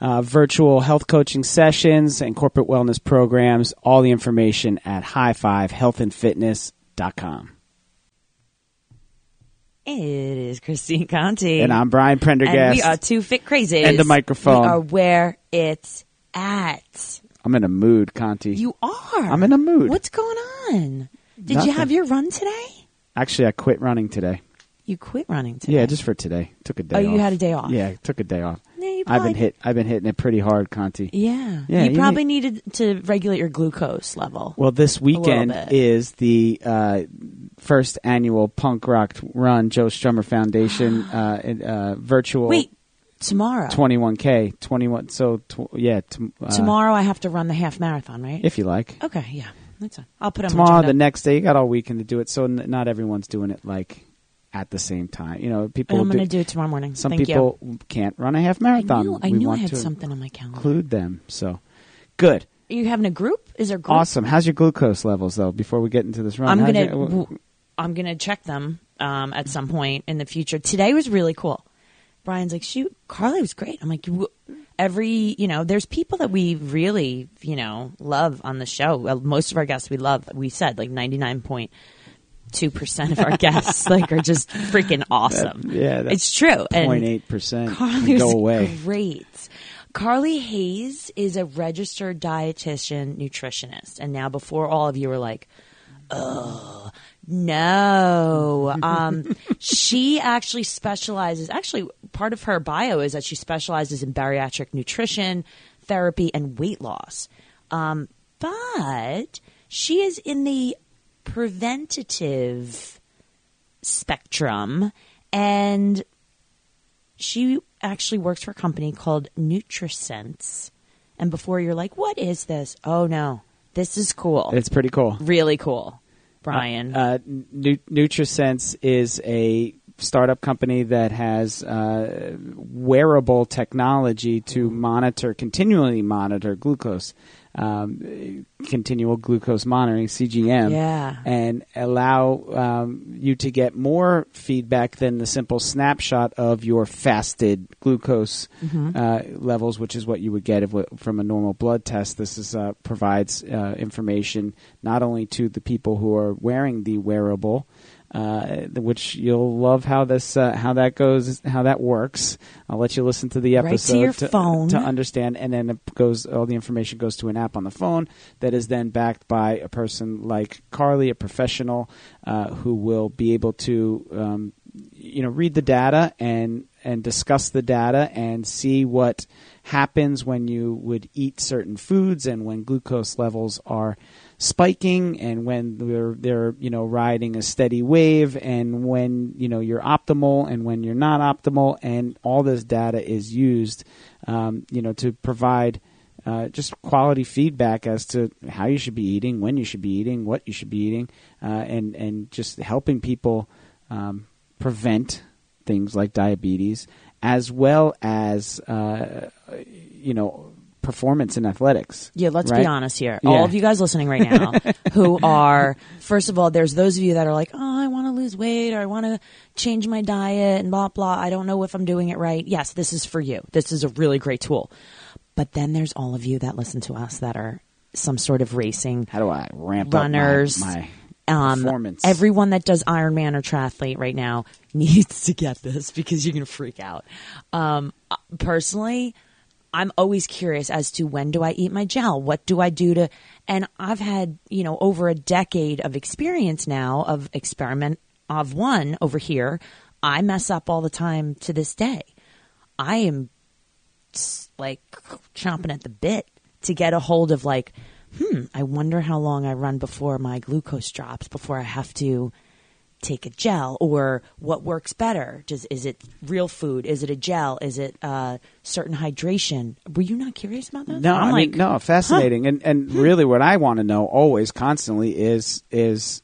Virtual health coaching sessions and corporate wellness programs, all the information at highfivehealthandfitness.com. It is Christine Conti. And I'm Brian Prendergast. And we are Two Fit Crazies. And the microphone. We are where it's at. I'm in a mood, Conti. You are? I'm in a mood. What's going on? Nothing. You have your run today? Actually, I quit running today. You quit running today? Yeah, just for today. Took a day off. Oh, you had a day off? Yeah, took a day off. I've been hitting it pretty hard, Conti. Yeah. You probably needed to regulate your glucose level. Well, this weekend is the first annual Punk Rocked Run Joe Strummer Foundation virtual. Wait, tomorrow. 21K. 21. So, yeah. Tomorrow I have to run the half marathon, right? If you like. Okay, yeah. That's fine. I'll put it on my agenda. Tomorrow, the next day. You got all weekend to do it. So not everyone's doing it like at the same time. You know, people. I'm going to do it tomorrow morning. Some people can't run a half marathon. I knew I had something on my calendar. Include them. So, good. Are you having a group? Is there a group? Awesome. How's your glucose levels, though, before we get into this run? I'm going to check them at some point in the future. Today was really cool. Brian's like, shoot, Carly was great. I'm like, there's people that we really, love on the show. Well, most of our guests we love. We said like 99.2% of our guests are just freaking awesome. That's it's true. 0.8% go away. Great. Carly Hayes is a registered dietitian, nutritionist, and now before all of you were like, oh no, she actually specializes. Actually, part of her bio is that she specializes in bariatric nutrition, therapy, and weight loss. But she is in the preventative spectrum, and she actually works for a company called Nutrisense. And before you're like, what is this? Oh no, this is cool. It's pretty cool. Really cool, Brian. Nutrisense is a startup company that has wearable technology to continually monitor glucose. Continual glucose monitoring, CGM, and allow you to get more feedback than the simple snapshot of your fasted glucose levels, which is what you would get from a normal blood test. This is provides information not only to the people who are wearing the wearable, which you'll love how that works. I'll let you listen to the episode right to your phone to understand, and then it goes. All the information goes to an app on the phone that is then backed by a person like Carly, a professional who will be able to, read the data and discuss the data and see what happens when you would eat certain foods and when glucose levels are spiking and when they're riding a steady wave and when you're optimal and when you're not optimal, and all this data is used to provide just quality feedback as to how you should be eating, when you should be eating, what you should be eating, and just helping people prevent things like diabetes, as well as performance in athletics. Yeah, let's be honest here. Yeah. All of you guys listening right now who are, first of all, there's those of you that are like, oh, I want to lose weight or I want to change my diet and blah, blah. I don't know if I'm doing it right. Yes, this is for you. This is a really great tool. But then there's all of you that listen to us that are some sort of racing. How do I ramp runners, up my performance? Everyone that does Ironman or triathlete right now needs to get this because you're going to freak out. Personally, I'm always curious as to when do I eat my gel? What do I do to, and I've had, you know, over a decade of experience now of experiment of one over here. I mess up all the time to this day. I am like chomping at the bit to get a hold of like, I wonder how long I run before my glucose drops before I have to take a gel, or what works better? Is it real food? Is it a gel? Is it certain hydration? Were you not curious about that? No, I'm like, no, fascinating. Huh? And really what I want to know always constantly is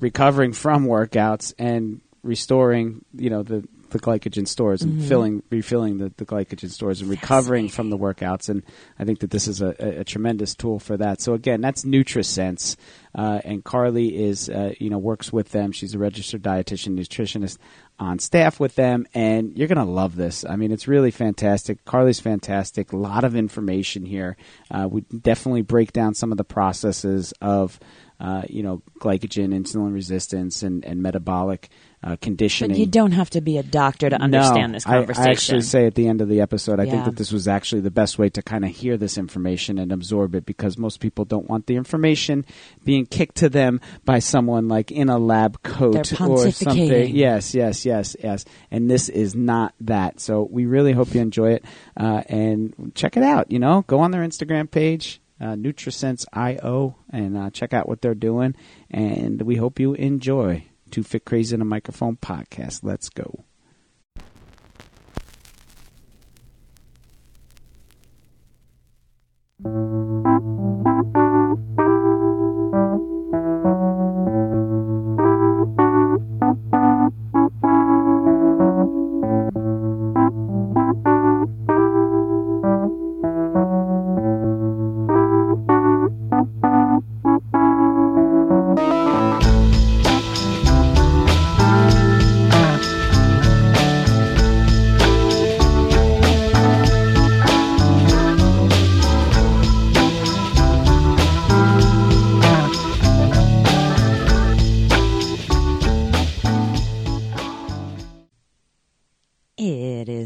recovering from workouts and restoring, you know, the glycogen stores and refilling the glycogen stores and recovering from the workouts. And I think that this is a tremendous tool for that. So again, that's Nutrisense. And Carly is, works with them. She's a registered dietitian, nutritionist on staff with them. And you're going to love this. I mean, it's really fantastic. Carly's fantastic. A lot of information here. We definitely break down some of the processes of, glycogen, insulin resistance, and metabolic conditioning. But you don't have to be a doctor to understand this conversation. I actually say at the end of the episode, I think that this was actually the best way to kind of hear this information and absorb it, because most people don't want the information being kicked to them by someone like in a lab coat or something. Yes. And this is not that. So we really hope you enjoy it and check it out. You know, go on their Instagram page. Nutrisense.io and check out what they're doing, and we hope you enjoy Two Fit Crazy in a Microphone podcast. Let's go.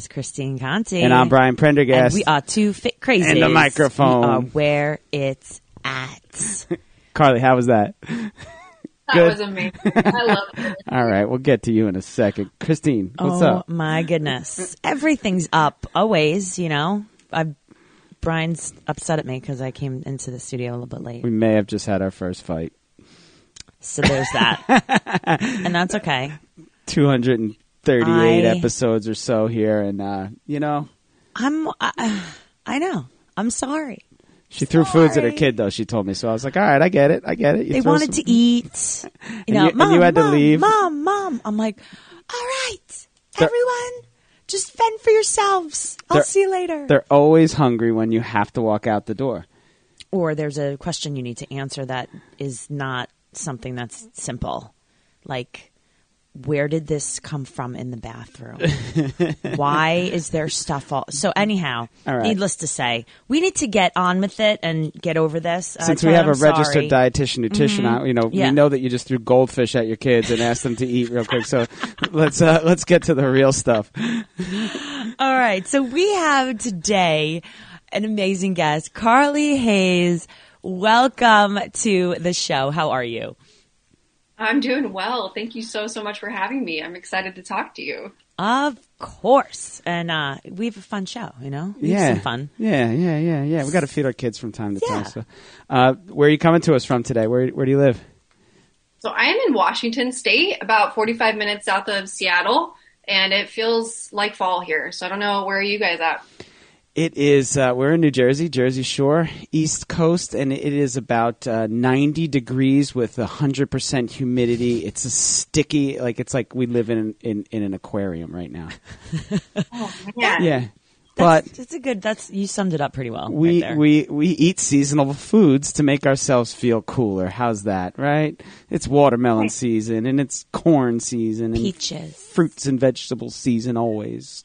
Christine Conti. And I'm Brian Prendergast. And we are Two Fit Crazies. And the microphone. We are where it's at. Carly, how was that? That was amazing. I love it. All right. We'll get to you in a second. Christine, what's up? Oh, my goodness. Everything's up. Always, you know. Brian's upset at me because I came into the studio a little bit late. We may have just had our first fight. So there's that. And that's okay. 238 episodes or so here, and I'm sorry. She threw foods at her kid, though, she told me, so I was like, all right, I get it. They wanted to eat, you know. Mom, you had to leave. Mom, I'm like, all right, everyone, just fend for yourselves. I'll see you later. They're always hungry when you have to walk out the door, or there's a question you need to answer that is not something that's simple, like, where did this come from in the bathroom? Why is there stuff all... So anyhow, all right. Needless to say, we need to get on with it and get over this. Since we have a registered dietitian, nutrition, we know that you just threw goldfish at your kids and asked them to eat real quick. So let's get to the real stuff. All right. So we have today an amazing guest, Carly Hayes. Welcome to the show. How are you? I'm doing well. Thank you so much for having me. I'm excited to talk to you. Of course. And we have a fun show, you know? Some fun. Yeah. We got to feed our kids from time to time. So. Where are you coming to us from today? Where do you live? So I am in Washington State, about 45 minutes south of Seattle, and it feels like fall here. So I don't know. Where are you guys at? It is, we're in New Jersey, Jersey Shore, East Coast, and it is about 90 degrees with 100% humidity. It's a sticky, it's like we live in an aquarium right now. Oh, man. Yeah. You summed it up pretty well. We eat seasonal foods to make ourselves feel cooler. How's that, right? It's watermelon season, and it's corn season. And peaches. Fruits and vegetable season always.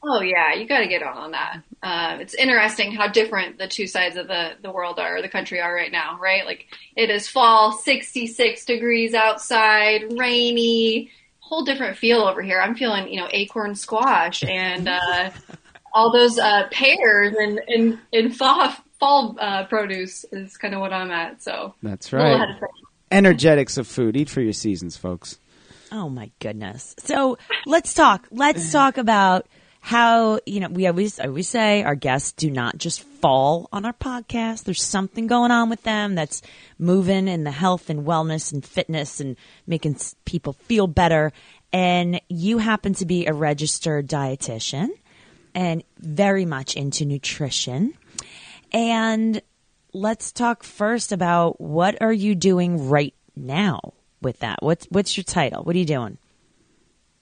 Oh, yeah. You got to get on that. It's interesting how different the two sides of the world are, or the country are right now, right? Like, it is fall, 66 degrees outside, rainy, whole different feel over here. I'm feeling, acorn squash and all those pears and fall produce is kind of what I'm at. So that's right. Energetics of food. Eat for your seasons, folks. Oh my goodness. So let's talk about how, we always say our guests do not just fall on our podcast. There's something going on with them that's moving in the health and wellness and fitness and making people feel better. And you happen to be a registered dietitian and very much into nutrition. And let's talk first about what are you doing right now with that? What's your title? What are you doing?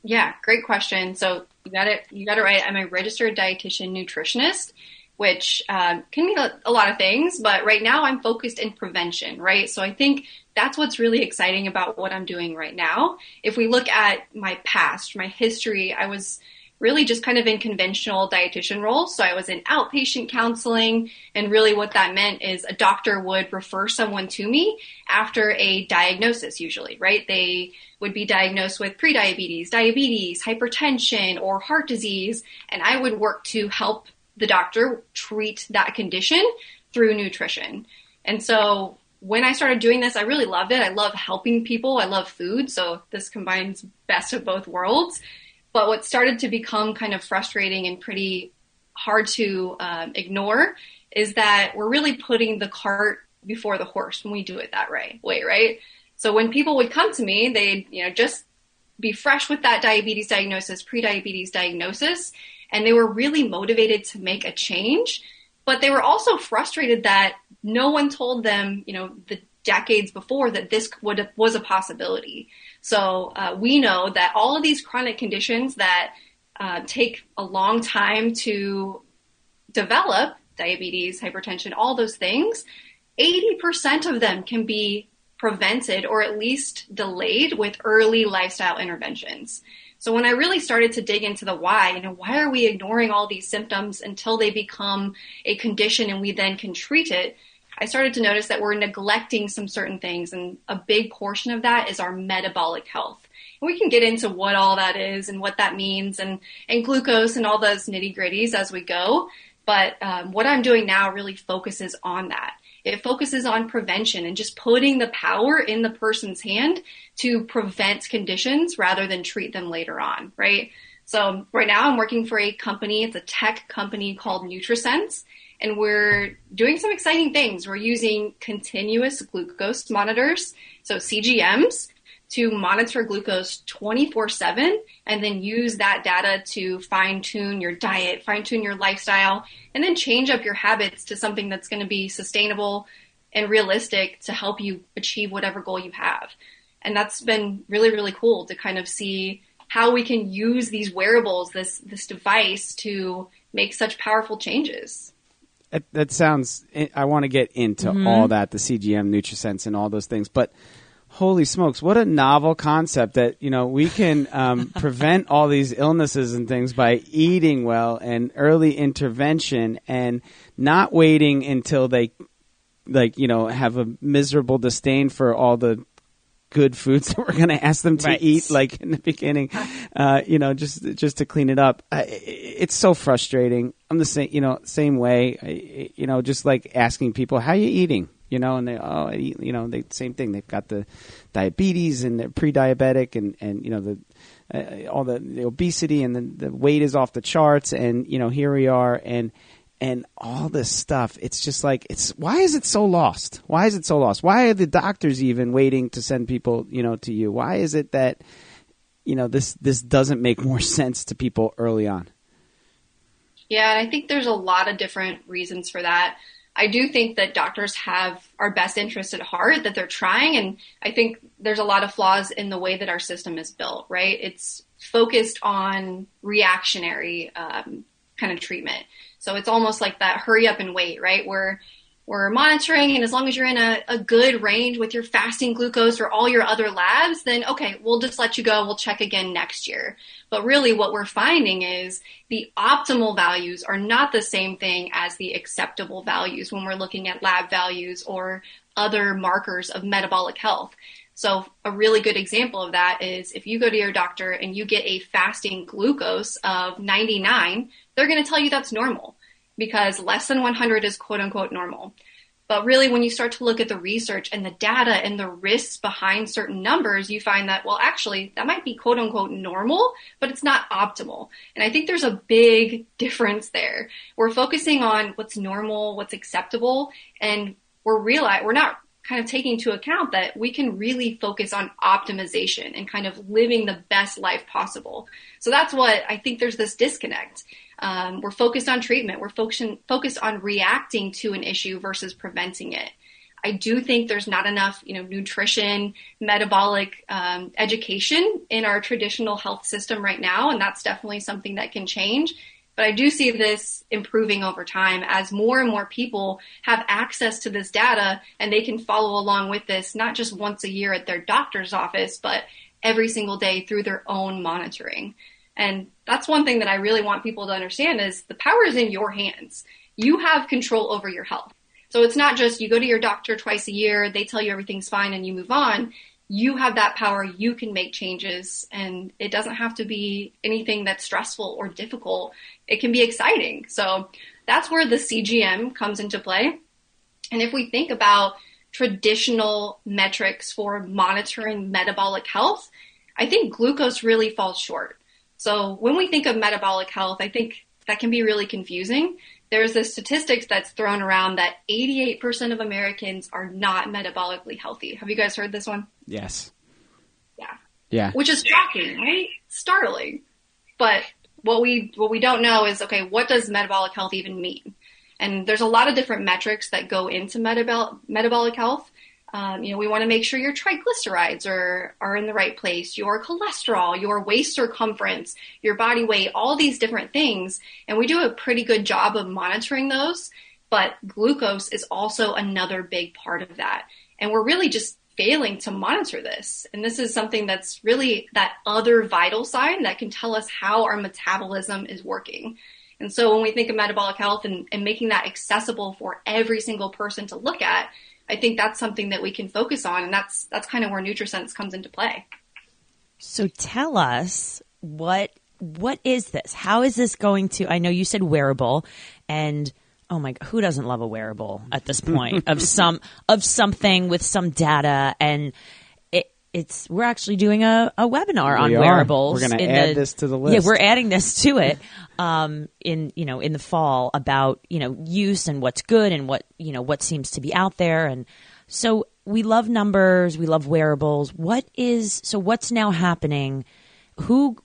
Yeah, great question. So you got it right. I'm a registered dietitian nutritionist, which can mean a lot of things, but right now I'm focused in prevention, right? So I think that's what's really exciting about what I'm doing right now. If we look at my past, my history, I was really just kind of in conventional dietitian roles. So I was in outpatient counseling, and really what that meant is a doctor would refer someone to me after a diagnosis usually, right? They would be diagnosed with prediabetes, diabetes, hypertension, or heart disease, and I would work to help the doctor treat that condition through nutrition. And so when I started doing this, I really loved it. I love helping people. I love food. So this combines best of both worlds. But what started to become kind of frustrating and pretty hard to ignore is that we're really putting the cart before the horse when we do it that way, right? So when people would come to me, they'd just be fresh with that diabetes diagnosis, prediabetes diagnosis, and they were really motivated to make a change. But they were also frustrated that no one told them, the decades before that this was a possibility. So we know that all of these chronic conditions that take a long time to develop, diabetes, hypertension, all those things, 80% of them can be prevented or at least delayed with early lifestyle interventions. So when I really started to dig into the why, why are we ignoring all these symptoms until they become a condition and we then can treat it? I started to notice that we're neglecting some certain things, and a big portion of that is our metabolic health. And we can get into what all that is and what that means and glucose and all those nitty-gritties as we go, but what I'm doing now really focuses on that. It focuses on prevention and just putting the power in the person's hand to prevent conditions rather than treat them later on, right? So right now I'm working for a company, it's a tech company called Nutrisense, and we're doing some exciting things. We're using continuous glucose monitors, so CGMs, to monitor glucose 24/7 and then use that data to fine-tune your diet, fine-tune your lifestyle, and then change up your habits to something that's going to be sustainable and realistic to help you achieve whatever goal you have. And that's been really, really cool to kind of see how we can use these wearables, this device, to make such powerful changes. That sounds – I want to get into all that, the CGM, Nutrisense, and all those things. But holy smokes, what a novel concept that, we can prevent all these illnesses and things by eating well and early intervention and not waiting until they, have a miserable disdain for all the good foods that we're going to ask them to eat, like in the beginning, just to clean it up. It's so frustrating. I'm the same, same way, just like asking people, how are you eating? And they, same thing. They've got the diabetes and they're pre-diabetic and all the obesity and the weight is off the charts. And, here we are and all this stuff. It's just like, why is it so lost? Why is it so lost? Why are the doctors even waiting to send people, to you? Why is it that, this doesn't make more sense to people early on? Yeah, and I think there's a lot of different reasons for that. I do think that doctors have our best interest at heart, that they're trying, and I think there's a lot of flaws in the way that our system is built, right? It's focused on reactionary kind of treatment. So it's almost like that hurry up and wait, right? We're monitoring, and as long as you're in a good range with your fasting glucose or all your other labs, then okay, we'll just let you go. We'll check again next year. But really what we're finding is the optimal values are not the same thing as the acceptable values when we're looking at lab values or other markers of metabolic health. So a really good example of that is if you go to your doctor and you get a fasting glucose of 99, they're going to tell you that's normal because less than 100 is quote unquote normal. But really, when you start to look at the research and the data and the risks behind certain numbers, you find that, well, actually, that might be quote unquote normal, but it's not optimal. And I think there's a big difference there. We're focusing on what's normal, what's acceptable, and we're not kind of taking into account that we can really focus on optimization and kind of living the best life possible. So that's what I think there's this disconnect. We're focused on treatment. We're focused on reacting to an issue versus preventing it. I do think there's not enough, nutrition, metabolic education in our traditional health system right now. And that's definitely something that can change. But I do see this improving over time as more and more people have access to this data and they can follow along with this, not just once a year at their doctor's office, but every single day through their own monitoring. And that's one thing that I really want people to understand is the power is in your hands. You have control over your health. So it's not just you go to your doctor twice a year, they tell you everything's fine and you move on. You have that power. You can make changes, and it doesn't have to be anything that's stressful or difficult. It can be exciting. So that's where the CGM comes into play. And if we think about traditional metrics for monitoring metabolic health, I think glucose really falls short. So when we think of metabolic health, I think that can be really confusing. There's this statistics that's thrown around that 88% of Americans are not metabolically healthy. Have you guys heard this one? Yes. Yeah. Which is shocking, right? Startling. But what we don't know is, okay, what does metabolic health even mean? And there's a lot of different metrics that go into metabolic health. We want to make sure your triglycerides are in the right place, your cholesterol, your waist circumference, your body weight, all these different things. And we do a pretty good job of monitoring those, but glucose is also another big part of that. And we're really just failing to monitor this. And this is something that's really that other vital sign that can tell us how our metabolism is working. And so when we think of metabolic health and making that accessible for every single person to look at, I think that's something that we can focus on, and that's kind of where Nutrisense comes into play. So tell us, what is this? How is this going to – I know you said wearable, and oh my – who doesn't love a wearable at this point of something with some data? And we're actually doing a webinar on wearables. We're going to add this to the list. Yeah, we're adding this to it in the fall about, use and what's good and what seems to be out there. And so we love numbers. We love wearables. So what's now happening? Who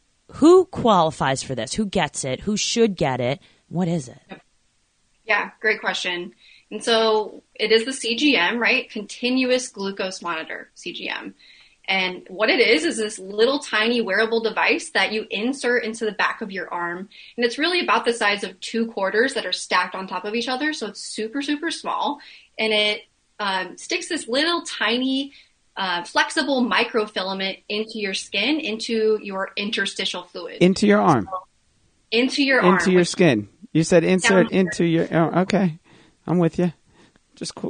qualifies for this? Who gets it? Who should get it? What is it? Yeah, great question. And so it is the CGM, right? Continuous Glucose Monitor, CGM. And what it is this little tiny wearable device that you insert into the back of your arm. And it's really about the size of 2 quarters that are stacked on top of each other. So it's super, super small. And it sticks this little tiny flexible microfilament into your skin, into your interstitial fluid. Into your arm. So, into your arm. Into your skin. You said insert into your arm. Oh, okay. I'm with you.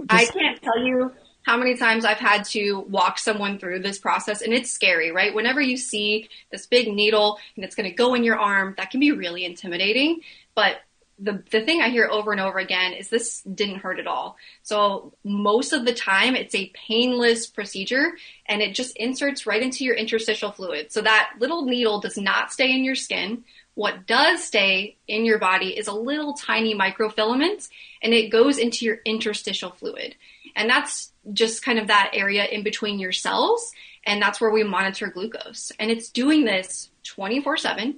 I can't tell you how many times I've had to walk someone through this process, and it's scary, right? Whenever you see this big needle and it's going to go in your arm, that can be really intimidating. But the thing I hear over and over again is this didn't hurt at all. So most of the time it's a painless procedure, and it just inserts right into your interstitial fluid. So that little needle does not stay in your skin. What does stay in your body is a little tiny microfilament, and it goes into your interstitial fluid. And that's just kind of that area in between your cells. And that's where we monitor glucose. And it's doing this 24/7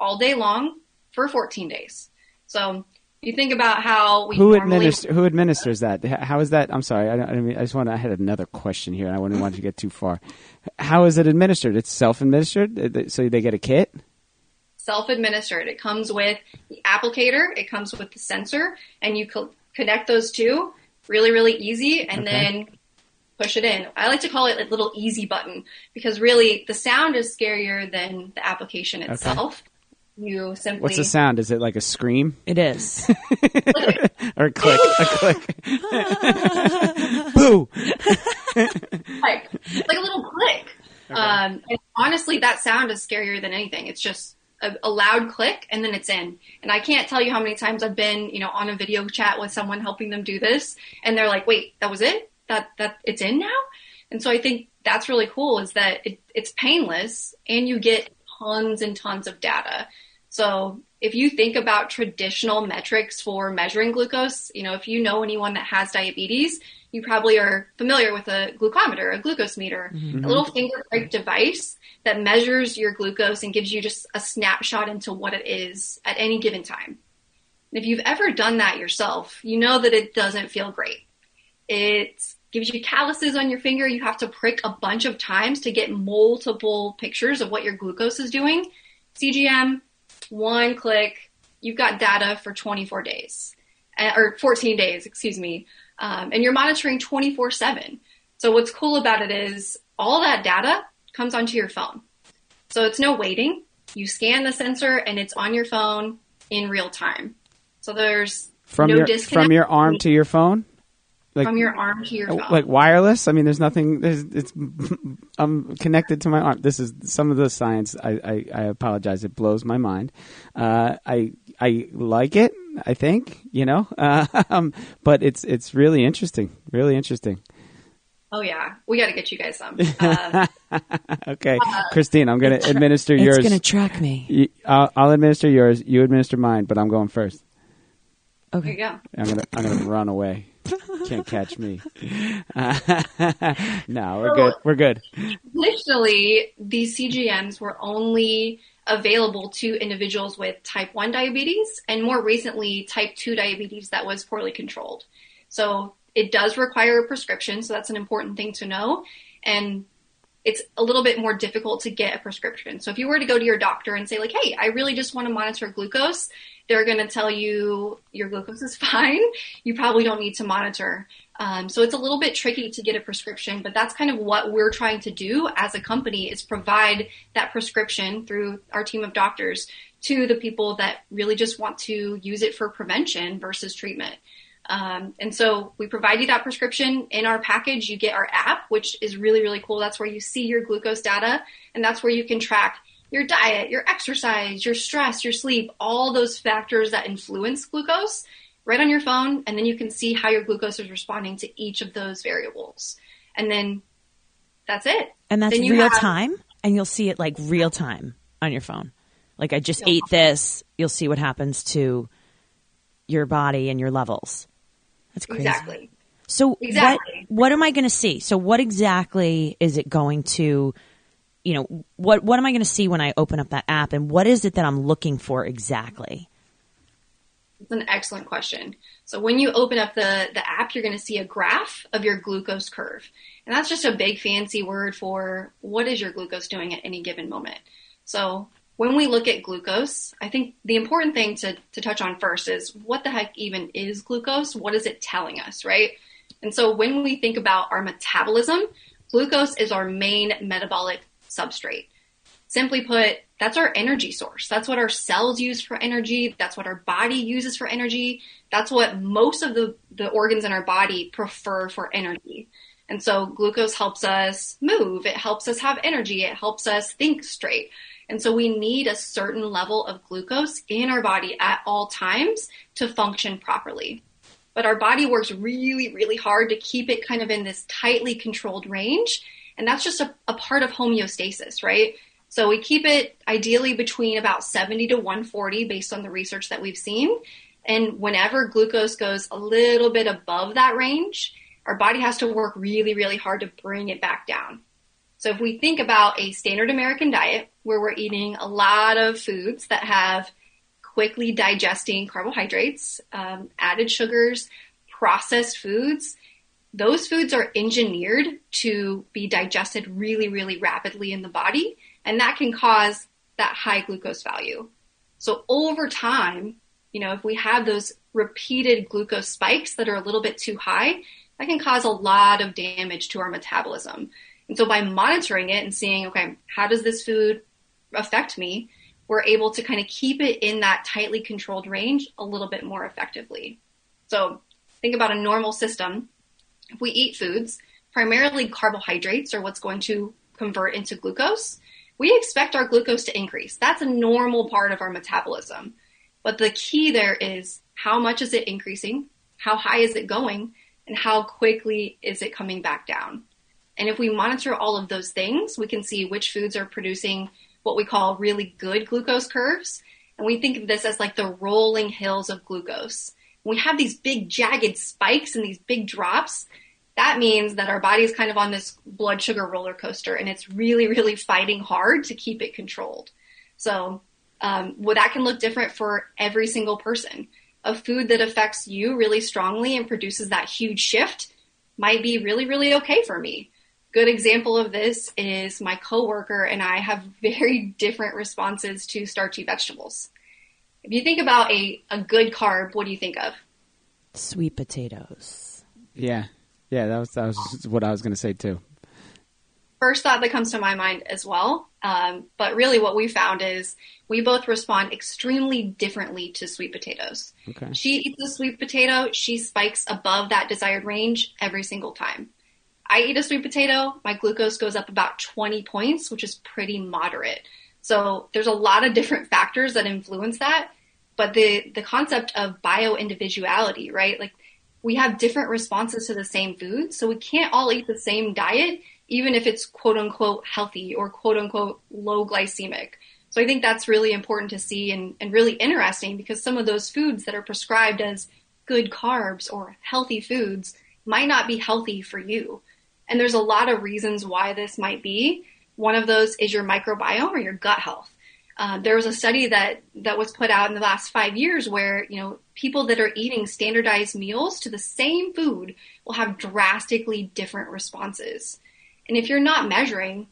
all day long for 14 days. So you think about how we who administers that? How is that? I'm sorry. I had another question here, and I wouldn't want to get too far. How is it administered? It's self-administered. So they get a kit? Self-administered. It comes with the applicator. It comes with the sensor, and you connect those two. Really, really easy, and then push it in. I like to call it a little easy button because really the sound is scarier than the application itself. Okay. What's the sound? Is it like a scream? It is. Or a click. A click. Boo! Like a little Okay. And honestly, that sound is scarier than anything. It's just a loud click and then it's in. And I can't tell you how many times I've been, on a video chat with someone helping them do this. And they're like, wait, that was it? That it's in now? And so I think that's really cool is that it's painless and you get tons and tons of data. So if you think about traditional metrics for measuring glucose, if you know anyone that has diabetes, you probably are familiar with a glucometer, a glucose meter, mm-hmm. a little finger-like device that measures your glucose and gives you just a snapshot into what it is at any given time. And if you've ever done that yourself, you know that it doesn't feel great. It gives you calluses on your finger. You have to prick a bunch of times to get multiple pictures of what your glucose is doing. CGM, one click, you've got data for 24 days, or 14 days, excuse me. And you're monitoring 24/7. So what's cool about it is all that data comes onto your phone. So it's no waiting. You scan the sensor and it's on your phone in real time. So there's no disconnect. From your arm to your phone? Like, from your arm to your phone. Like wireless? I mean, there's nothing. I'm connected to my arm. This is some of the science. I apologize. It blows my mind. I like it, I think, but it's really interesting. Really interesting. Oh, yeah. We got to get you guys some. Okay. Christine, I'm going to administer yours. It's going to track me. I'll administer yours. You administer mine, but I'm going first. Okay. There you go. I'm going to run away. Can't catch me. No, we're good. We're good. Initially, these CGMs were only available to individuals with type 1 diabetes and more recently type 2 diabetes that was poorly controlled. So it does require a prescription. So that's an important thing to know. And it's a little bit more difficult to get a prescription. So if you were to go to your doctor and say like, hey, I really just want to monitor glucose, they're going to tell you your glucose is fine. You probably don't need to monitor. So it's a little bit tricky to get a prescription, but that's kind of what we're trying to do as a company is provide that prescription through our team of doctors to the people that really just want to use it for prevention versus treatment. And so we provide you that prescription in our package. You get our app, which is really, really cool. That's where you see your glucose data, and that's where you can track your diet, your exercise, your stress, your sleep, all those factors that influence glucose right on your phone. And then you can see how your glucose is responding to each of those variables. And then that's it. And that's real time. And you'll see it like real time on your phone. Like I just ate this. You'll see what happens to your body and your levels. That's crazy. Exactly. So what am I going to see? So what exactly is it going to, what am I going to see when I open up that app, and what is it that I'm looking for exactly? It's an excellent question. So when you open up the app, you're going to see a graph of your glucose curve. And that's just a big fancy word for what is your glucose doing at any given moment. So when we look at glucose, I think the important thing to touch on first is what the heck even is glucose? What is it telling us, right? And so when we think about our metabolism, glucose is our main metabolic substrate. Simply put, that's our energy source. That's what our cells use for energy. That's what our body uses for energy. That's what most of the organs in our body prefer for energy. And so glucose helps us move. It helps us have energy. It helps us think straight. And so we need a certain level of glucose in our body at all times to function properly. But our body works really, really hard to keep it kind of in this tightly controlled range. And that's just a part of homeostasis, right? So we keep it ideally between about 70 to 140 based on the research that we've seen. And whenever glucose goes a little bit above that range, our body has to work really, really hard to bring it back down. So if we think about a standard American diet where we're eating a lot of foods that have quickly digesting carbohydrates, added sugars, processed foods, those foods are engineered to be digested really, really rapidly in the body, and that can cause that high glucose value. So over time, if we have those repeated glucose spikes that are a little bit too high, that can cause a lot of damage to our metabolism. And so by monitoring it and seeing, okay, how does this food affect me, we're able to kind of keep it in that tightly controlled range a little bit more effectively. So think about a normal system. If we eat foods, primarily carbohydrates are what's going to convert into glucose, we expect our glucose to increase. That's a normal part of our metabolism. But the key there is, how much is it increasing? How high is it going? And how quickly is it coming back down? And if we monitor all of those things, we can see which foods are producing what we call really good glucose curves. And we think of this as like the rolling hills of glucose. When we have these big jagged spikes and these big drops, that means that our body is kind of on this blood sugar roller coaster, and it's really, really fighting hard to keep it controlled. So well, that can look different for every single person. A food that affects you really strongly and produces that huge shift might be really, really okay for me. Good example of this is my coworker and I have very different responses to starchy vegetables. If you think about a good carb, what do you think of? Sweet potatoes. Yeah, that was what I was going to say too. First thought that comes to my mind as well. But really what we found is we both respond extremely differently to sweet potatoes. Okay. She eats a sweet potato. She spikes above that desired range every single time. I eat a sweet potato. My glucose goes up about 20 points, which is pretty moderate. So there's a lot of different factors that influence that. But the concept of bio-individuality, right? Like, we have different responses to the same food. So we can't all eat the same diet, even if it's quote unquote healthy or quote unquote low glycemic. So I think that's really important to see and really interesting, because some of those foods that are prescribed as good carbs or healthy foods might not be healthy for you. And there's a lot of reasons why this might be. One of those is your microbiome or your gut health. There was a study that was put out in the last 5 years where, you know, people that are eating standardized meals to the same food will have drastically different responses. And if you're not measuring,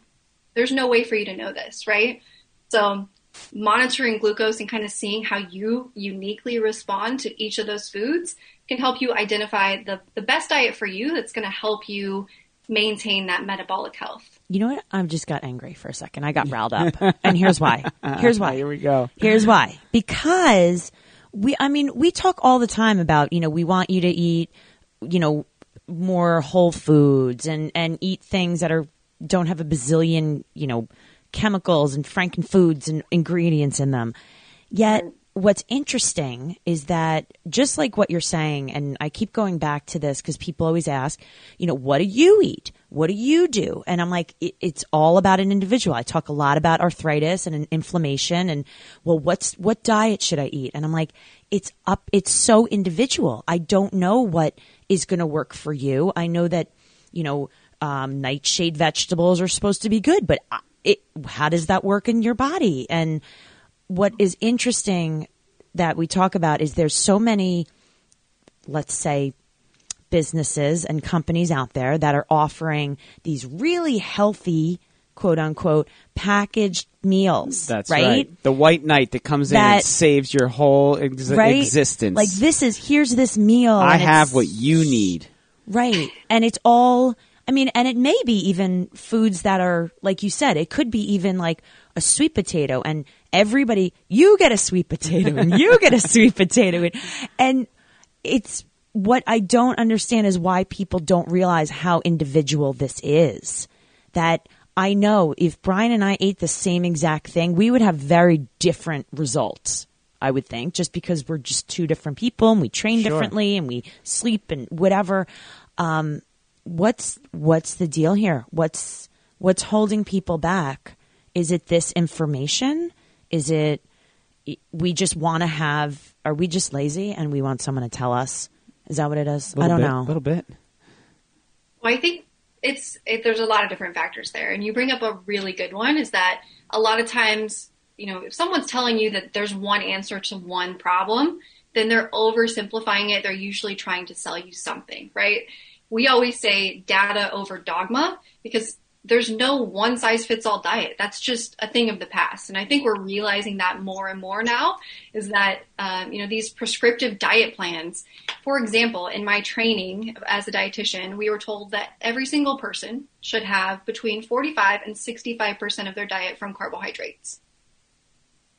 there's no way for you to know this, right? So monitoring glucose and kind of seeing how you uniquely respond to each of those foods can help you identify the best diet for you that's going to help you maintain that metabolic health. You know what? I've just got angry for a second. I got riled up. And here's why. Here we go. Here's why. Because we talk all the time about, you know, we want you to eat, you know, more whole foods and eat things that don't have a bazillion, you know, chemicals and frankenfoods and ingredients in them. Yet what's interesting is that, just like what you're saying, and I keep going back to this because people always ask, you know, what do you eat? What do you do? And I'm like, it's all about an individual. I talk a lot about arthritis and inflammation and, well, what diet should I eat? And I'm like, it's so individual. I don't know what is going to work for you. I know that, you know, nightshade vegetables are supposed to be good, but how does that work in your body? And what is interesting that we talk about is there's so many, let's say, businesses and companies out there that are offering these really healthy, quote unquote, packaged meals. That's right. The white knight that comes in and saves your whole existence. Like, here's this meal. I have what you need. Right. And it's all, and it may be even foods that are, like you said, it could be even like a sweet potato, and everybody, you get a sweet potato and you get a sweet potato. And it's, what I don't understand is why people don't realize how individual this is. That I know if Brian and I ate the same exact thing, we would have very different results, I would think, just because we're just two different people and we train differently and we sleep and whatever. What's the deal here? What's holding people back? Is it this information? Is it we just want to have – are we just lazy and we want someone to tell us? Is that what it is? I don't know. A little bit. Well, I think there's a lot of different factors there. And you bring up a really good one, is that a lot of times, you know, if someone's telling you that there's one answer to one problem, then they're oversimplifying it. They're usually trying to sell you something, right? We always say data over dogma, because – there's no one-size-fits-all diet. That's just a thing of the past. And I think we're realizing that more and more now, is that, you know, these prescriptive diet plans, for example, in my training as a dietitian, we were told that every single person should have between 45 and 65% of their diet from carbohydrates.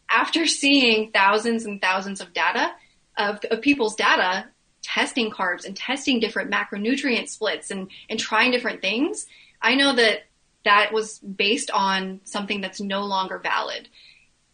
After seeing thousands and thousands of data, of people's data, testing carbs and testing different macronutrient splits and trying different things, I know that that was based on something that's no longer valid.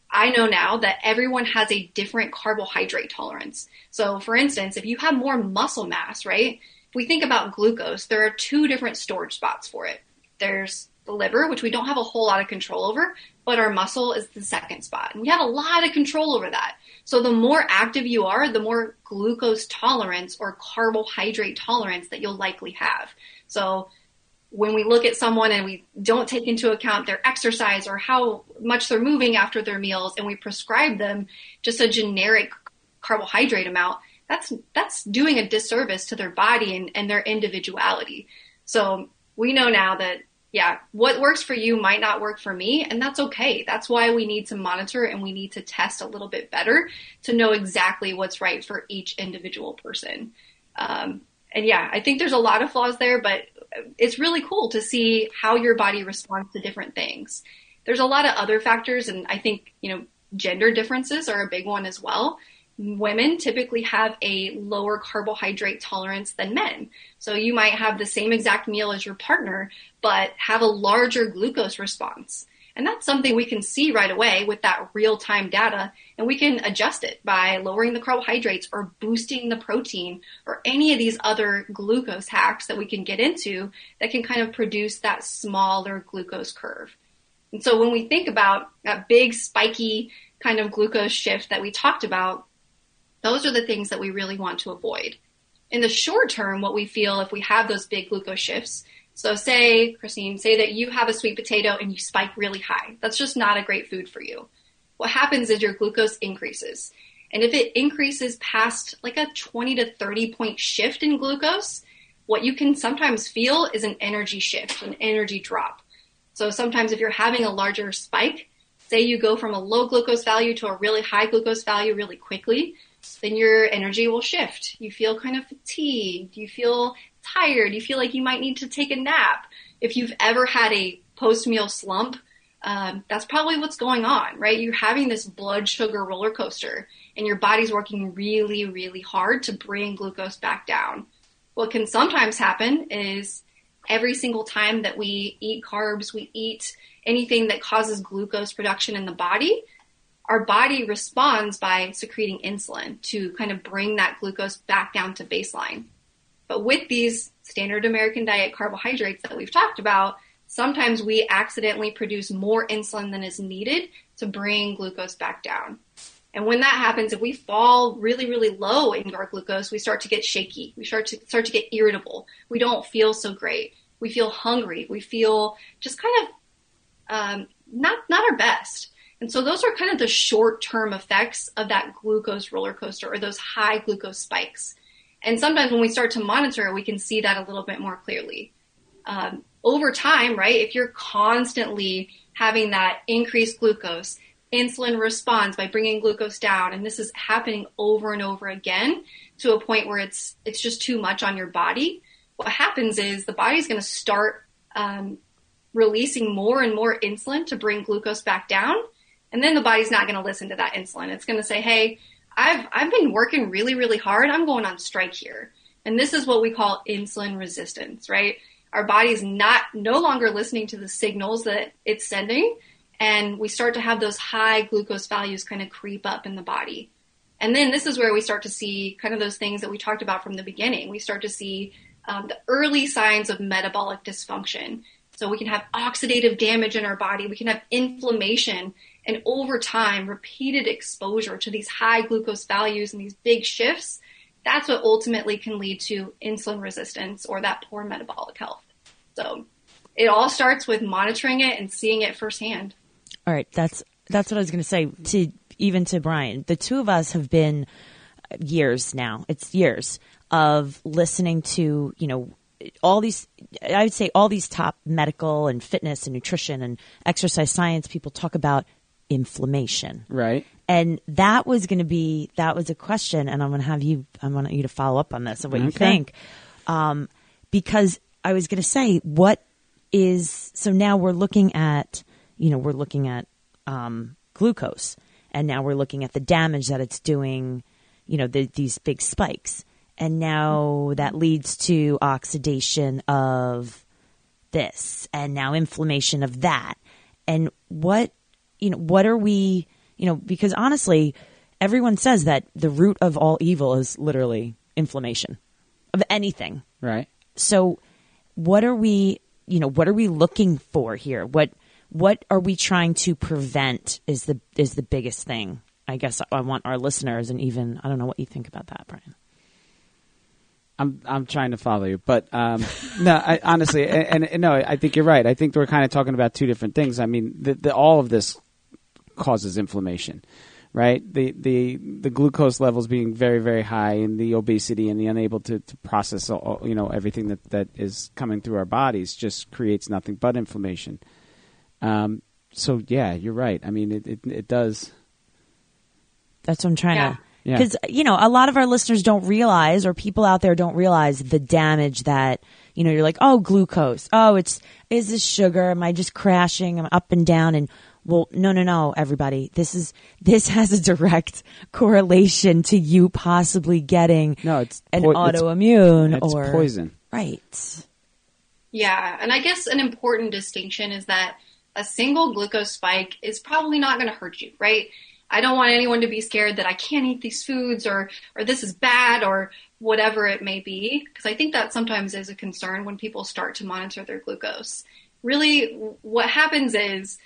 I know now that everyone has a different carbohydrate tolerance. So for instance, if you have more muscle mass, right? If we think about glucose, there are two different storage spots for it. There's the liver, which we don't have a whole lot of control over, but our muscle is the second spot. And we have a lot of control over that. So the more active you are, the more glucose tolerance or carbohydrate tolerance that you'll likely have. So when we look at someone and we don't take into account their exercise or how much they're moving after their meals, and we prescribe them just a generic carbohydrate amount, that's doing a disservice to their body and their individuality. So we know now that, yeah, what works for you might not work for me, and that's okay. That's why we need to monitor and we need to test a little bit better to know exactly what's right for each individual person. And yeah, I think there's a lot of flaws there, but it's really cool to see how your body responds to different things. There's a lot of other factors, and I think, you know, gender differences are a big one as well. Women typically have a lower carbohydrate tolerance than men. So you might have the same exact meal as your partner, but have a larger glucose response. And that's something we can see right away with that real-time data, and we can adjust it by lowering the carbohydrates or boosting the protein or any of these other glucose hacks that we can get into that can kind of produce that smaller glucose curve. And so when we think about that big spiky kind of glucose shift that we talked about, those are the things that we really want to avoid. In the short term, what we feel if we have those big glucose shifts, so say, Christine, say that you have a sweet potato and you spike really high. That's just not a great food for you. What happens is your glucose increases. And if it increases past like a 20 to 30 point shift in glucose, what you can sometimes feel is an energy shift, an energy drop. So sometimes if you're having a larger spike, say you go from a low glucose value to a really high glucose value really quickly, then your energy will shift. You feel kind of fatigued. You feel tired. You feel like you might need to take a nap. If you've ever had a post-meal slump, that's probably what's going on, right? You're having this blood sugar roller coaster, and your body's working really, really hard to bring glucose back down. What can sometimes happen is every single time that we eat carbs, we eat anything that causes glucose production in the body, our body responds by secreting insulin to kind of bring that glucose back down to baseline. But with these standard American diet carbohydrates that we've talked about, sometimes we accidentally produce more insulin than is needed to bring glucose back down. And when that happens, if we fall really, really low in our glucose, we start to get shaky. We start to get irritable. We don't feel so great. We feel hungry. We feel just kind of not our best. And so those are kind of the short-term effects of that glucose roller coaster or those high glucose spikes. And sometimes when we start to monitor, we can see that a little bit more clearly. Over time, right, if you're constantly having that increased glucose, insulin responds by bringing glucose down, and this is happening over and over again to a point where it's just too much on your body, what happens is the body's going to start releasing more and more insulin to bring glucose back down. And then the body's not going to listen to that insulin. It's going to say, hey, I've been working really, really hard. I'm going on strike here. And this is what we call insulin resistance, right? Our body's no longer listening to the signals that it's sending. And we start to have those high glucose values kind of creep up in the body. And then this is where we start to see kind of those things that we talked about from the beginning. We start to see the early signs of metabolic dysfunction. So we can have oxidative damage in our body. We can have inflammation. And over time, repeated exposure to these high glucose values and these big shifts, that's what ultimately can lead to insulin resistance or that poor metabolic health. So it all starts with monitoring it and seeing it firsthand. All right. That's what I was going to say to Brian. The two of us have been years now. It's years of listening to, you know, all these top medical and fitness and nutrition and exercise science people talk about inflammation. Right. And that was a question. And I want you to follow up on this and what you think. Because I was going to say, so now we're looking at glucose, and now we're looking at the damage that it's doing, you know, these big spikes. And now that leads to oxidation of this and now inflammation of that. And what are we, because honestly, everyone says that the root of all evil is literally inflammation of anything. Right. So what are we looking for here? What are we trying to prevent is the biggest thing. I guess I want our listeners, and even, I don't know what you think about that, Brian. I'm trying to follow you, but no, I honestly, and no, I think you're right. I think we're kind of talking about two different things. I mean, all of this causes inflammation, right? The glucose levels being very, very high, and the obesity and the unable to process all, everything that is coming through our bodies just creates nothing but inflammation. So yeah, you're right. I mean, it does. That's what I'm trying to. Because, a lot of our listeners don't realize, or people out there don't realize the damage that, you're like, oh, glucose. Oh, is this sugar? Am I just crashing? I'm up and down. And well, no, everybody. This has a direct correlation to you possibly getting autoimmune. It's poison. Right. Yeah. And I guess an important distinction is that a single glucose spike is probably not going to hurt you, right? I don't want anyone to be scared that I can't eat these foods or this is bad or whatever it may be, because I think that sometimes is a concern when people start to monitor their glucose. Really, what happens is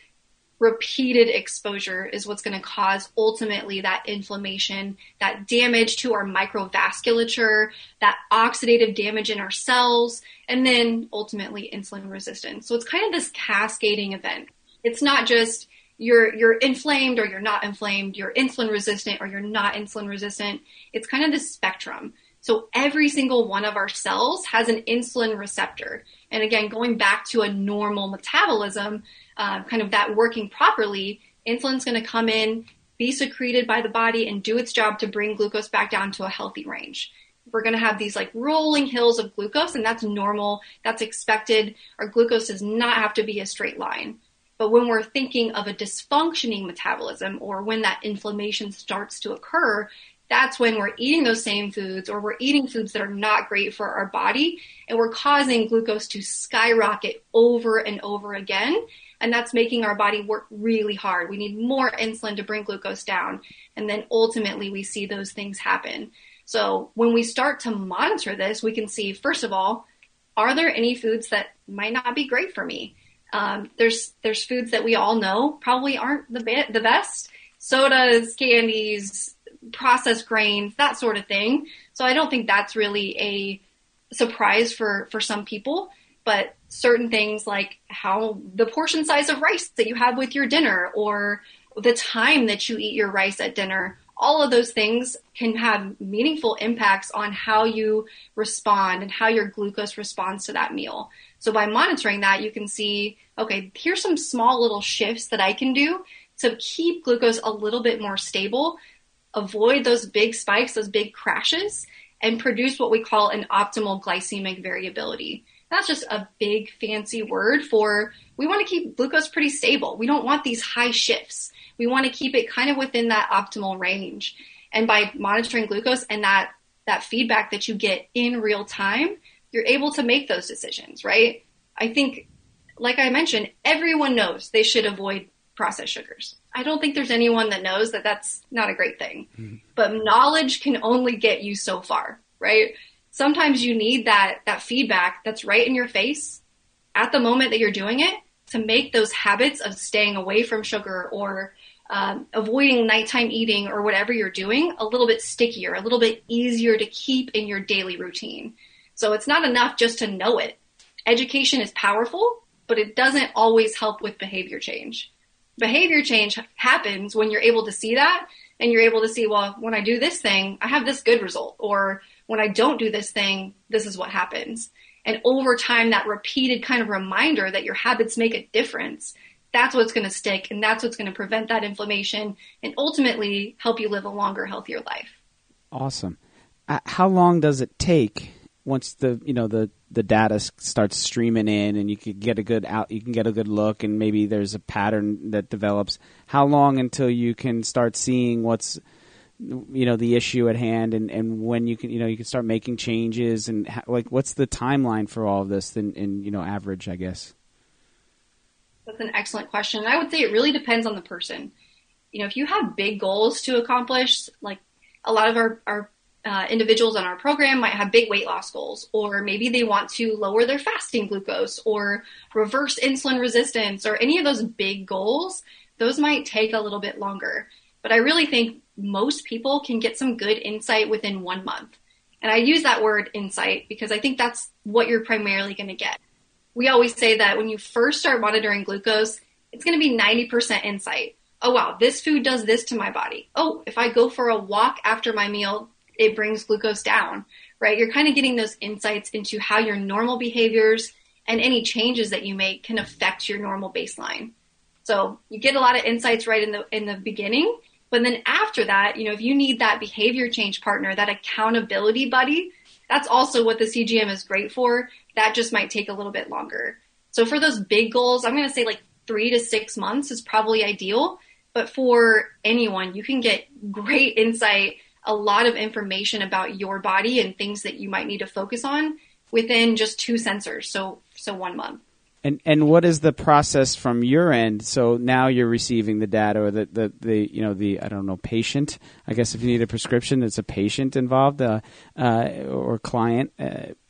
repeated exposure is what's going to cause ultimately that inflammation, that damage to our microvasculature, that oxidative damage in our cells, and then ultimately insulin resistance. So it's kind of this cascading event. It's not just you're inflamed or you're not inflamed, you're insulin resistant or you're not insulin resistant. It's kind of this spectrum. So every single one of our cells has an insulin receptor. And again, going back to a normal metabolism, kind of that working properly, insulin's going to come in, be secreted by the body, and do its job to bring glucose back down to a healthy range. We're going to have these like rolling hills of glucose, and that's normal. That's expected. Our glucose does not have to be a straight line. But when we're thinking of a dysfunctioning metabolism, or when that inflammation starts to occur, that's when we're eating those same foods, or we're eating foods that are not great for our body, and we're causing glucose to skyrocket over and over again. And that's making our body work really hard. We need more insulin to bring glucose down. And then ultimately we see those things happen. So when we start to monitor this, we can see, first of all, are there any foods that might not be great for me? There's foods that we all know probably aren't the best. Sodas, candies, processed grains, that sort of thing. So I don't think that's really a surprise for some people, but certain things like how the portion size of rice that you have with your dinner or the time that you eat your rice at dinner, all of those things can have meaningful impacts on how you respond and how your glucose responds to that meal. So by monitoring that, you can see, okay, here's some small little shifts that I can do to keep glucose a little bit more stable, avoid those big spikes, those big crashes, and produce what we call an optimal glycemic variability. That's just a big fancy word for we want to keep glucose pretty stable. We don't want these high shifts. We want to keep it kind of within that optimal range. And by monitoring glucose and that feedback that you get in real time, you're able to make those decisions, right? I think, like I mentioned, everyone knows they should avoid processed sugars. I don't think there's anyone that knows that that's not a great thing. Mm-hmm. But knowledge can only get you so far, right? Sometimes you need that feedback that's right in your face at the moment that you're doing it to make those habits of staying away from sugar or avoiding nighttime eating or whatever you're doing a little bit stickier, a little bit easier to keep in your daily routine. So it's not enough just to know it. Education is powerful, but it doesn't always help with behavior change. Behavior change happens when you're able to see that and you're able to see, well, when I do this thing, I have this good result. Or when I don't do this thing, this is what happens. And over time, that repeated kind of reminder that your habits make a difference, that's what's going to stick. And that's what's going to prevent that inflammation and ultimately help you live a longer, healthier life. Awesome. How long does it take once the data starts streaming in and you can get a good look and maybe there's a pattern that develops? How long until you can start seeing what's you know, the issue at hand, and when you can, you know, you can start making changes, and how, like, what's the timeline for all of this in, you know, average, I guess? That's an excellent question. I would say it really depends on the person. You know, if you have big goals to accomplish, like a lot of our individuals on our program might have big weight loss goals, or maybe they want to lower their fasting glucose or reverse insulin resistance, or any of those big goals, those might take a little bit longer. But I really think most people can get some good insight within 1 month. And I use that word insight because I think that's what you're primarily going to get. We always say that when you first start monitoring glucose, it's going to be 90% insight. Oh, wow, this food does this to my body. Oh, if I go for a walk after my meal, it brings glucose down, right? You're kind of getting those insights into how your normal behaviors and any changes that you make can affect your normal baseline. So you get a lot of insights right in the beginning. But then after that, you know, if you need that behavior change partner, that accountability buddy, that's also what the CGM is great for. That just might take a little bit longer. So for those big goals, I'm going to say like 3 to 6 months is probably ideal. But for anyone, you can get great insight, a lot of information about your body and things that you might need to focus on within just 2 sensors. So 1 month. And what is the process from your end? So now you're receiving the data, or the you know, the, I don't know, patient. I guess if you need a prescription, it's a patient involved or client.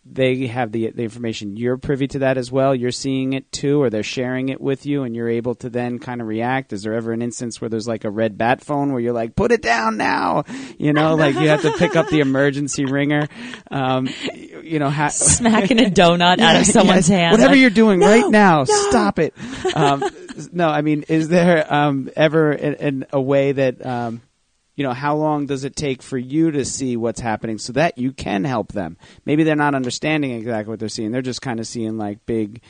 They have the information. You're privy to that as well. You're seeing it too, or they're sharing it with you, and you're able to then kind of react. Is there ever an instance where there's like a red bat phone where you're like, put it down now? You know, like you have to pick up the emergency ringer. You know, smacking a donut out of someone's hand. Whatever you're doing right now, stop it. No, I mean, is there ever a way that, you know, how long does it take for you to see what's happening so that you can help them? Maybe they're not understanding exactly what they're seeing. They're just kind of seeing like big,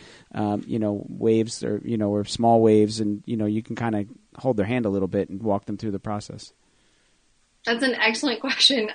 you know, waves, or, you know, or small waves, and, you know, you can kind of hold their hand a little bit and walk them through the process. That's an excellent question.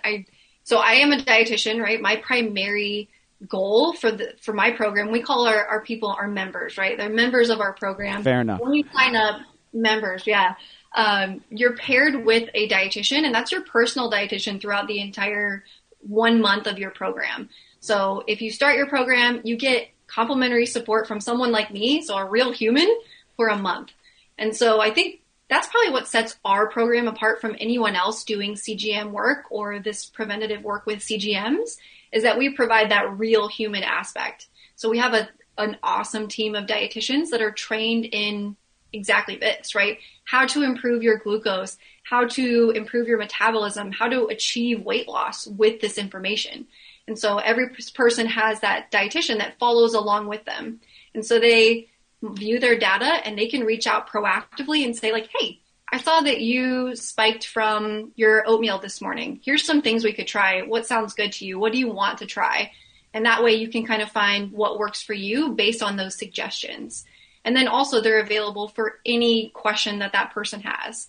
So I am a dietitian, right? My primary goal for my program, we call our people our members, right? They're members of our program. Fair enough. When you sign up, members, you're paired with a dietitian, and that's your personal dietitian throughout the entire 1 month of your program. So if you start your program, you get complimentary support from someone like me, so a real human, for a month. And so I think that's probably what sets our program apart from anyone else doing CGM work or this preventative work with CGMs, is that we provide that real human aspect. So we have an awesome team of dietitians that are trained in exactly this, right? How to improve your glucose, how to improve your metabolism, how to achieve weight loss with this information. And so every person has that dietitian that follows along with them. And so they view their data, and they can reach out proactively and say like, hey, I saw that you spiked from your oatmeal this morning. Here's some things we could try. What sounds good to you? What do you want to try? And that way you can kind of find what works for you based on those suggestions. And then also they're available for any question that person has.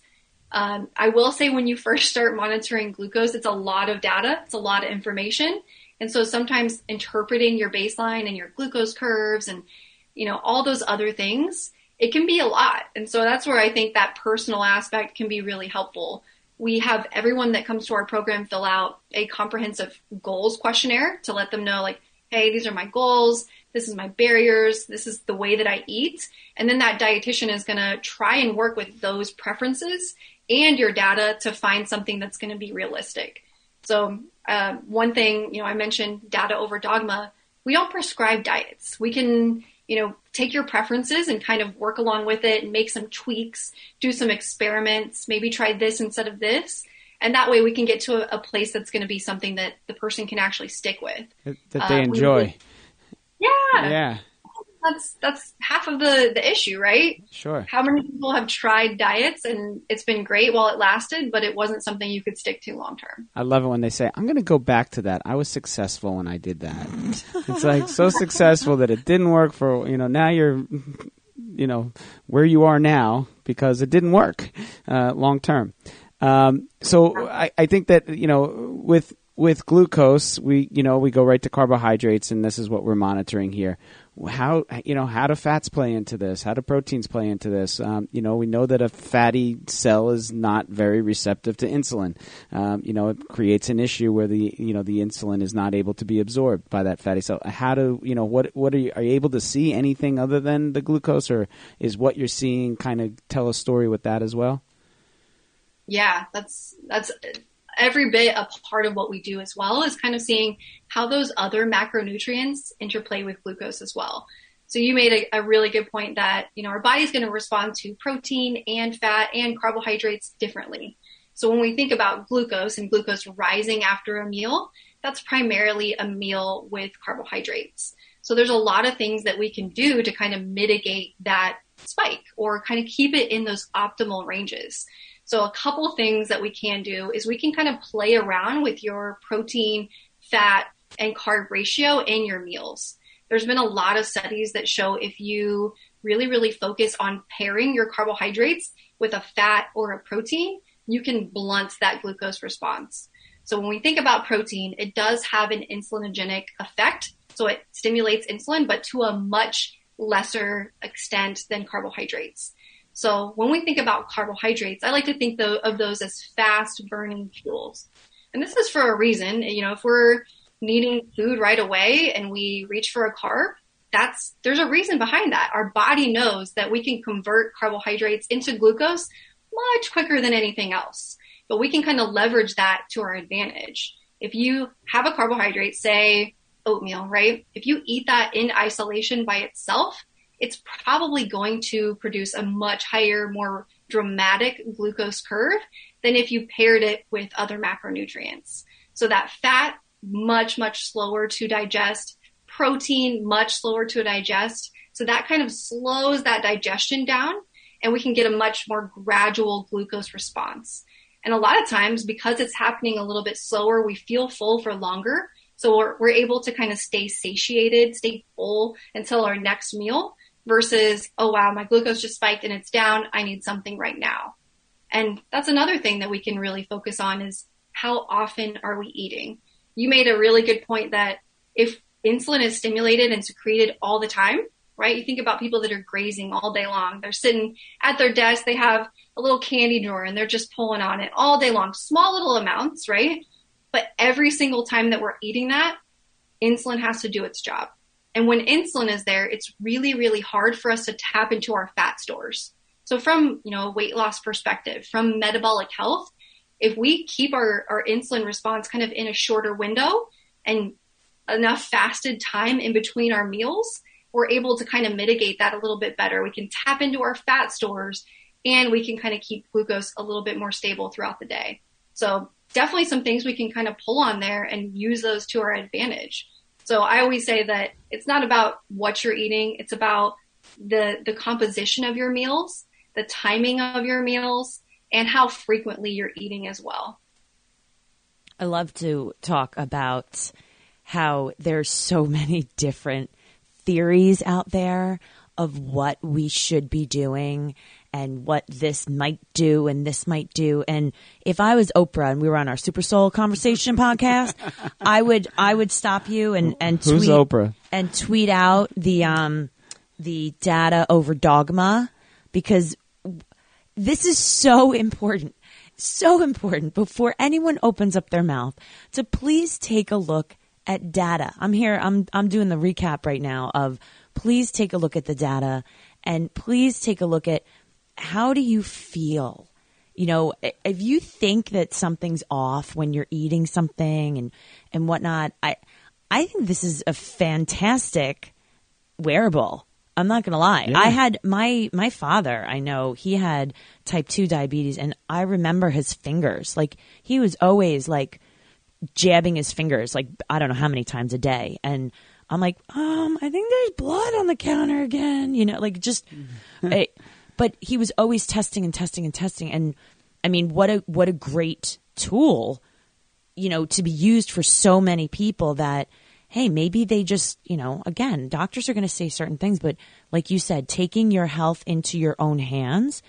I will say when you first start monitoring glucose, it's a lot of data. It's a lot of information. And so sometimes interpreting your baseline and your glucose curves and, you know, all those other things, it can be a lot. And so that's where I think that personal aspect can be really helpful. We have everyone that comes to our program fill out a comprehensive goals questionnaire to let them know like, hey, these are my goals. This is my barriers. This is the way that I eat. And then that dietitian is going to try and work with those preferences and your data to find something that's going to be realistic. So one thing, you know, I mentioned data over dogma. We don't prescribe diets. We can, you know, take your preferences and kind of work along with it and make some tweaks, do some experiments, maybe try this instead of this. And that way we can get to a place that's going to be something that the person can actually stick with. That they enjoy. Yeah. That's half of the issue, right? Sure. How many people have tried diets and it's been great while it lasted, but it wasn't something you could stick to long term? I love it when they say, I'm going to go back to that. I was successful when I did that. It's like so successful that it didn't work for, you know, now you're, you know, where you are now because it didn't work long term. So I think that, you know, with glucose, we go right to carbohydrates, and this is what we're monitoring here. how do fats play into this? How do proteins play into this? We know that a fatty cell is not very receptive to insulin. It creates an issue where the insulin is not able to be absorbed by that fatty cell. Are you able to see anything other than the glucose, or is what you're seeing kind of tell a story with that as well? Yeah, that's every bit a part of what we do, as well as kind of seeing how those other macronutrients interplay with glucose as well. So you made a really good point that, our body's going to respond to protein and fat and carbohydrates differently. So when we think about glucose and glucose rising after a meal, that's primarily a meal with carbohydrates. So there's a lot of things that we can do to kind of mitigate that spike or kind of keep it in those optimal ranges. So a couple things that we can do is we can kind of play around with your protein, fat, and carb ratio in your meals. There's been a lot of studies that show if you really, really focus on pairing your carbohydrates with a fat or a protein, you can blunt that glucose response. So when we think about protein, it does have an insulinogenic effect. So it stimulates insulin, but to a much lesser extent than carbohydrates. So when we think about carbohydrates, I like to think of those as fast burning fuels. And this is for a reason. If we're needing food right away and we reach for a carb, there's a reason behind that. Our body knows that we can convert carbohydrates into glucose much quicker than anything else. But we can kind of leverage that to our advantage. If you have a carbohydrate, say oatmeal, right? If you eat that in isolation by itself, it's probably going to produce a much higher, more dramatic glucose curve than if you paired it with other macronutrients. So that fat, much, much slower to digest, protein, much slower to digest. So that kind of slows that digestion down, and we can get a much more gradual glucose response. And a lot of times, because it's happening a little bit slower, we feel full for longer. So we're able to kind of stay satiated, stay full until our next meal, versus, oh, wow, my glucose just spiked and it's down. I need something right now. And that's another thing that we can really focus on is how often are we eating? You made a really good point that if insulin is stimulated and secreted all the time, right? You think about people that are grazing all day long. They're sitting at their desk. They have a little candy drawer and they're just pulling on it all day long, small little amounts, right? But every single time that we're eating that, insulin has to do its job. And when insulin is there, it's really, really hard for us to tap into our fat stores. So from, a weight loss perspective, from metabolic health, if we keep our insulin response kind of in a shorter window and enough fasted time in between our meals, we're able to kind of mitigate that a little bit better. We can tap into our fat stores and we can kind of keep glucose a little bit more stable throughout the day. So definitely some things we can kind of pull on there and use those to our advantage. So I always say that it's not about what you're eating. It's about the composition of your meals, the timing of your meals, and how frequently you're eating as well. I love to talk about how there's so many different theories out there of what we should be doing and what this might do and this might do. And if I was Oprah and we were on our Super Soul Conversation podcast, I would stop you and tweet. Who's Oprah? And tweet out the data over dogma, because this is so important. So important. Before anyone opens up their mouth, to please take a look at data. I'm here, I'm doing the recap right now of please take a look at the data, and please take a look at how do you feel? If you think that something's off when you're eating something and whatnot, I think this is a fantastic wearable. I'm not going to lie. Yeah. I had my father, I know he had type 2 diabetes, and I remember his fingers. Like, he was always like jabbing his fingers, like, I don't know how many times a day. And I'm like, I think there's blood on the counter again, but he was always testing and testing and testing. And I mean, what a great tool, to be used for so many people that, hey, maybe they just, again, doctors are going to say certain things, but like you said, taking your health into your own hands,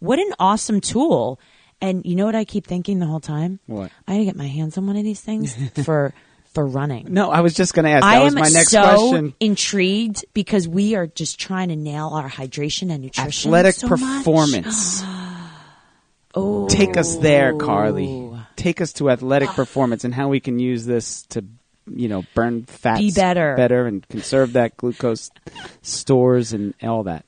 what an awesome tool. And you know what I keep thinking the whole time? What? I got to get my hands on one of these things for for running? No, I was just going to ask. That was my next question. I am so intrigued because we are just trying to nail our hydration and nutrition. Athletic performance. Oh. Take us there, Carly. Take us to athletic performance and how we can use this to, you know, burn fats better and conserve that glucose stores and all that.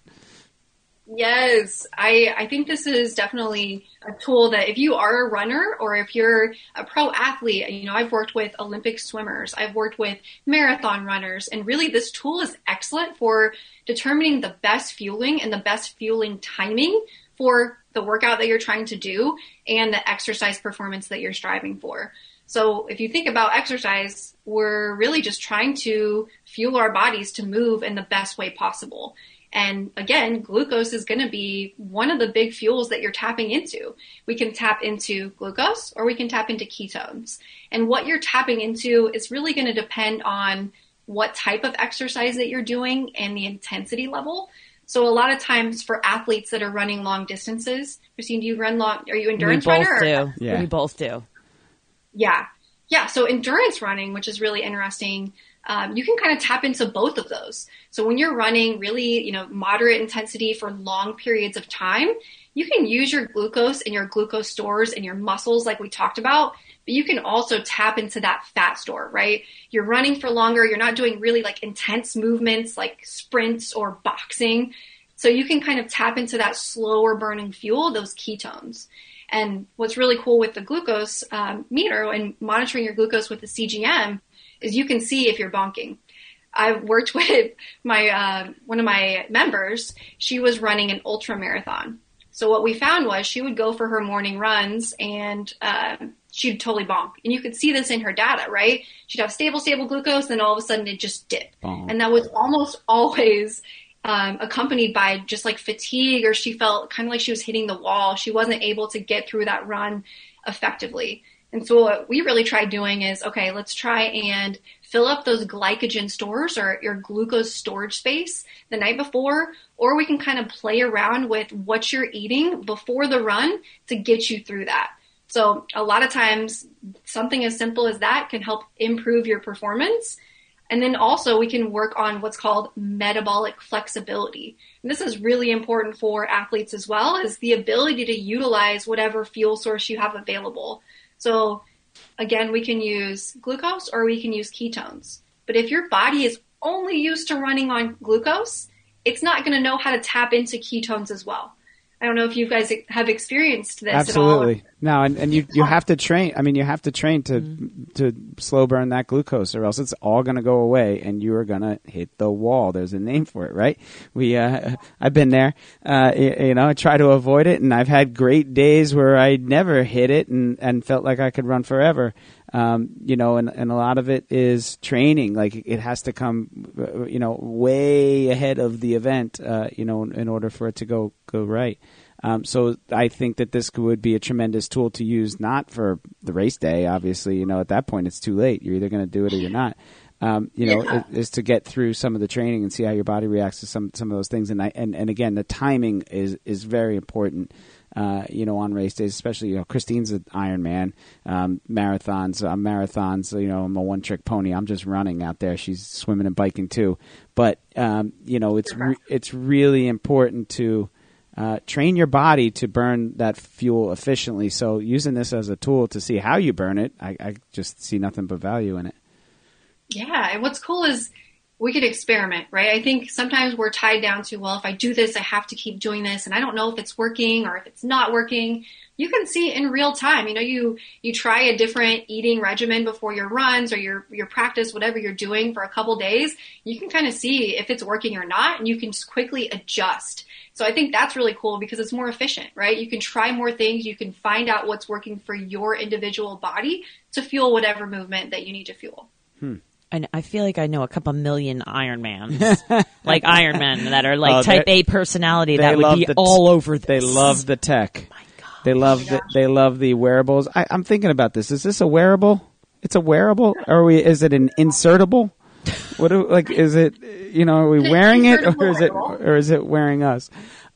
Yes, I think this is definitely a tool that if you are a runner or if you're a pro athlete, you know, I've worked with Olympic swimmers, I've worked with marathon runners, and really this tool is excellent for determining the best fueling and the best fueling timing for the workout that you're trying to do and the exercise performance that you're striving for. So if you think about exercise, we're really just trying to fuel our bodies to move in the best way possible. And again, glucose is going to be one of the big fuels that you're tapping into. We can tap into glucose or we can tap into ketones. And what you're tapping into is really going to depend on what type of exercise that you're doing and the intensity level. So a lot of times for athletes that are running long distances, Christine, do you run long? Are you endurance runner? We both do. Yeah. Yeah. So endurance running, which is really interesting, you can kind of tap into both of those. So when you're running really, you know, moderate intensity for long periods of time, you can use your glucose and your glucose stores and your muscles like we talked about, but you can also tap into that fat store, right? You're running for longer. You're not doing really like intense movements like sprints or boxing. So you can kind of tap into that slower burning fuel, those ketones. And what's really cool with the glucose meter and monitoring your glucose with the CGM is you can see if you're bonking. I've worked with my one of my members. She was running an ultra marathon. So what we found was she would go for her morning runs and she'd totally bonk. And you could see this in her data, right? She'd have stable glucose, and all of a sudden it just dipped. Bonk. And that was almost always accompanied by just like fatigue, or she felt kind of like she was hitting the wall. She wasn't able to get through that run effectively. And so what we really tried doing is, okay, let's try and fill up those glycogen stores or your glucose storage space the night before, or we can kind of play around with what you're eating before the run to get you through that. So a lot of times something as simple as that can help improve your performance. And then also we can work on what's called metabolic flexibility. And this is really important for athletes as well, is the ability to utilize whatever fuel source you have available. So again, we can use glucose or we can use ketones. But if your body is only used to running on glucose, it's not going to know how to tap into ketones as well. I don't know if you guys have experienced this. Absolutely. At all. No, and you have to train. I mean, you have to train to slow burn that glucose, or else it's all going to go away and you are going to hit the wall. There's a name for it, right? I've been there. You know, I try to avoid it, and I've had great days where I never hit it and felt like I could run forever. You know, and a lot of it is training. Like it has to come, you know, way ahead of the event, you know, in order for it to go right. So I think that this would be a tremendous tool to use, not for the race day, obviously, you know, at that point it's too late. You're either going to do it or you're not, is to get through some of the training and see how your body reacts to some of those things. And again, the timing is very important. You know, on race days, especially, you know, Christine's an Ironman, marathons, you know, I'm a one trick pony. I'm just running out there. She's swimming and biking too. But, you know, it's really important to train your body to burn that fuel efficiently. So using this as a tool to see how you burn it, I just see nothing but value in it. Yeah. And what's cool is we could experiment, right? I think sometimes we're tied down to, well, if I do this, I have to keep doing this. And I don't know if it's working or if it's not working. You can see in real time, you know, you try a different eating regimen before your runs or your practice, whatever you're doing for a couple days, you can kind of see if it's working or not, and you can just quickly adjust. So I think that's really cool because it's more efficient, right? You can try more things. You can find out what's working for your individual body to fuel whatever movement that you need to fuel. And I feel like I know a couple million Ironmans, like Ironmen that are like type A personality that would be all over this. They love the tech. Oh my God. They love the wearables. I'm thinking about this. Is this a wearable? It's a wearable? Is it an insertable? Is it, you know, are we wearing it or is it wearing us?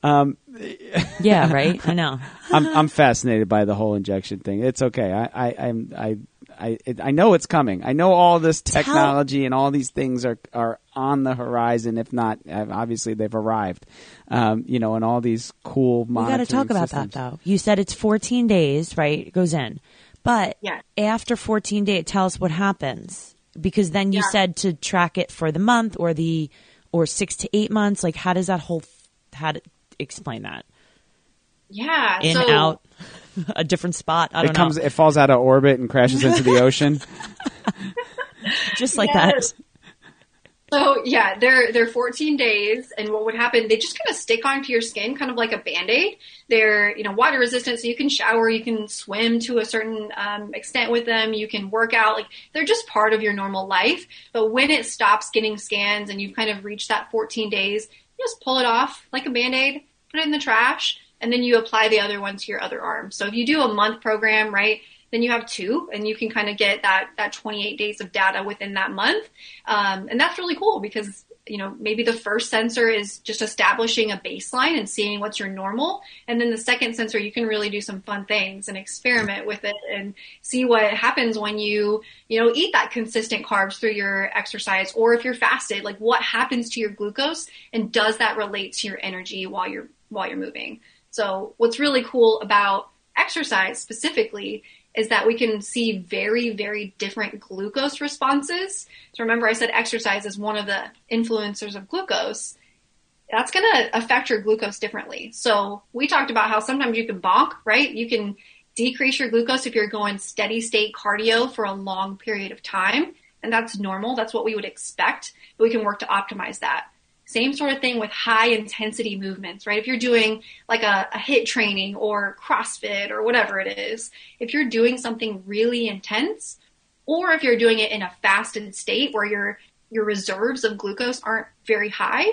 Yeah, right. I know. I'm fascinated by the whole injection thing. It's okay. I I know it's coming. I know all this technology and all these things are on the horizon. If not, obviously they've arrived. You know, and all these cool monitoring systems. We got to talk about that though. You said it's 14 days, right? It goes in, but after 14 days, tell us what happens, because then you said to track it for the month or the 6 to 8 months. Like, how does that whole how to explain that? Yeah, in out. A different spot. I don't know. It falls out of orbit and crashes into the ocean. Just like that. So yeah, they're 14 days, and what would happen, they just kind of stick onto your skin, kind of like a Band-Aid. They're, you know, water resistant, so you can shower, you can swim to a certain extent with them, you can work out. Like, they're just part of your normal life. But when it stops getting scans and you've kind of reached that 14 days, you just pull it off like a Band-Aid, put it in the trash, and then you apply the other one to your other arm. So if you do a month program, right, then you have 2, and you can kind of get that 28 days of data within that month. And that's really cool because, you know, maybe the first sensor is just establishing a baseline and seeing what's your normal. And then the second sensor, you can really do some fun things and experiment with it and see what happens when you, you know, eat that consistent carbs through your exercise, or if you're fasted, like what happens to your glucose and does that relate to your energy while you're moving? So what's really cool about exercise specifically is that we can see very, very different glucose responses. So remember, I said exercise is one of the influencers of glucose. That's going to affect your glucose differently. So we talked about how sometimes you can bonk, right? You can decrease your glucose if you're going steady state cardio for a long period of time. And that's normal. That's what we would expect. But we can work to optimize that. Same sort of thing with high intensity movements, right? If you're doing like a HIIT training or CrossFit or whatever it is, if you're doing something really intense, or if you're doing it in a fasted state where your reserves of glucose aren't very high,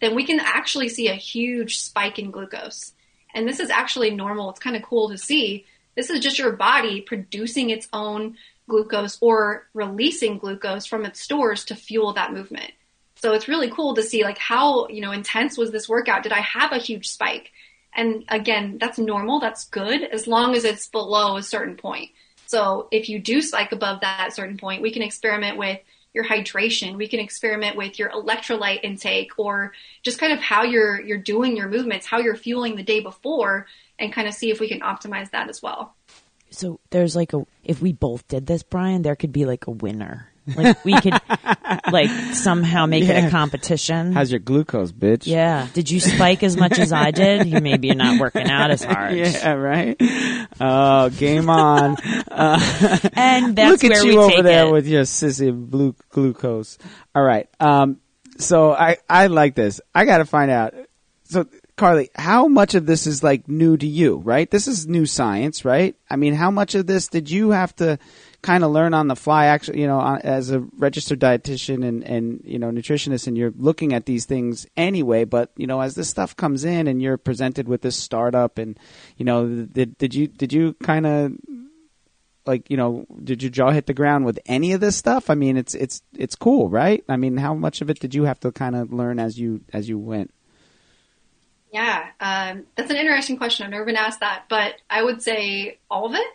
then we can actually see a huge spike in glucose. And this is actually normal. It's kind of cool to see. This is just your body producing its own glucose or releasing glucose from its stores to fuel that movement. So it's really cool to see, like, how, you know, intense was this workout? Did I have a huge spike? And again, that's normal. That's good as long as it's below a certain point. So if you do spike above that certain point, we can experiment with your hydration. We can experiment with your electrolyte intake, or just kind of how you're doing your movements, how you're fueling the day before, and kind of see if we can optimize that as well. So there's like if we both did this, Brian, there could be like a winner. Like, we could like somehow make it a competition. How's your glucose, bitch? Yeah. Did you spike as much as I did? Maybe you're not working out as hard. Yeah, right. Oh, game on. And that's where we take it. Look at you over there with your sissy blue glucose. All right. So I like this. I got to find out. So Carly, how much of this is like new to you, right? This is new science, right? I mean, how much of this did you have to kind of learn on the fly, actually, you know, as a registered dietitian and, you know, nutritionist, and you're looking at these things anyway, but, you know, as this stuff comes in and you're presented with this startup and, you know, did you kind of like, you know, did your jaw hit the ground with any of this stuff? I mean, it's cool, right? I mean, how much of it did you have to kind of learn as you went? Yeah. That's an interesting question. I've never been asked that, but I would say all of it.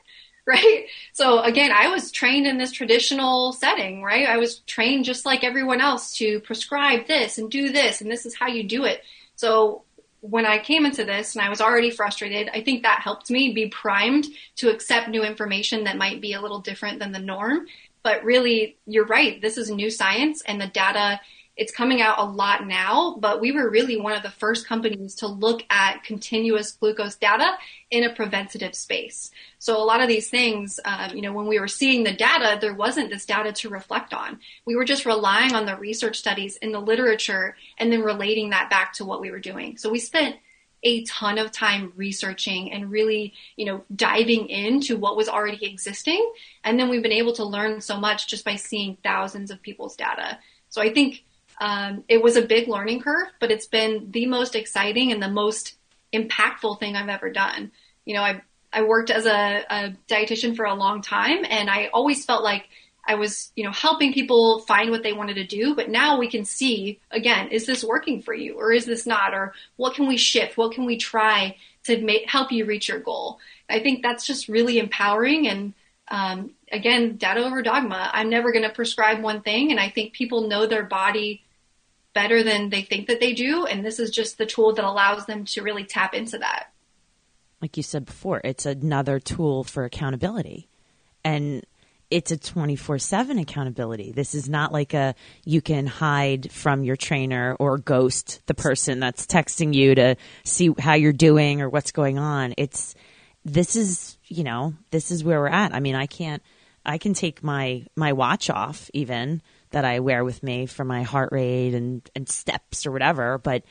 Right. So again, I was trained in this traditional setting, right? I was trained just like everyone else to prescribe this and do this, and this is how you do it. So when I came into this and I was already frustrated, I think that helped me be primed to accept new information that might be a little different than the norm. But really, you're right. This is new science, and the data, it's coming out a lot now, but we were really one of the first companies to look at continuous glucose data in a preventative space. So a lot of these things, you know, when we were seeing the data, there wasn't this data to reflect on. We were just relying on the research studies in the literature and then relating that back to what we were doing. So we spent a ton of time researching and really, you know, diving into what was already existing. And then we've been able to learn so much just by seeing thousands of people's data. So I think it was a big learning curve, but it's been the most exciting and the most impactful thing I've ever done. You know, I worked as a dietitian for a long time, and I always felt like I was, you know, helping people find what they wanted to do. But now we can see, again, is this working for you or is this not? Or what can we shift? What can we try to help you reach your goal? I think that's just really empowering and again, data over dogma. I'm never going to prescribe one thing. And I think people know their body better than they think that they do. And this is just the tool that allows them to really tap into that. Like you said before, it's another tool for accountability, and it's a 24/7 accountability. This is not like a, you can hide from your trainer or ghost the person that's texting you to see how you're doing or what's going on. This is where we're at. I mean, I can take my watch off, even, that I wear with me for my heart rate and steps or whatever, but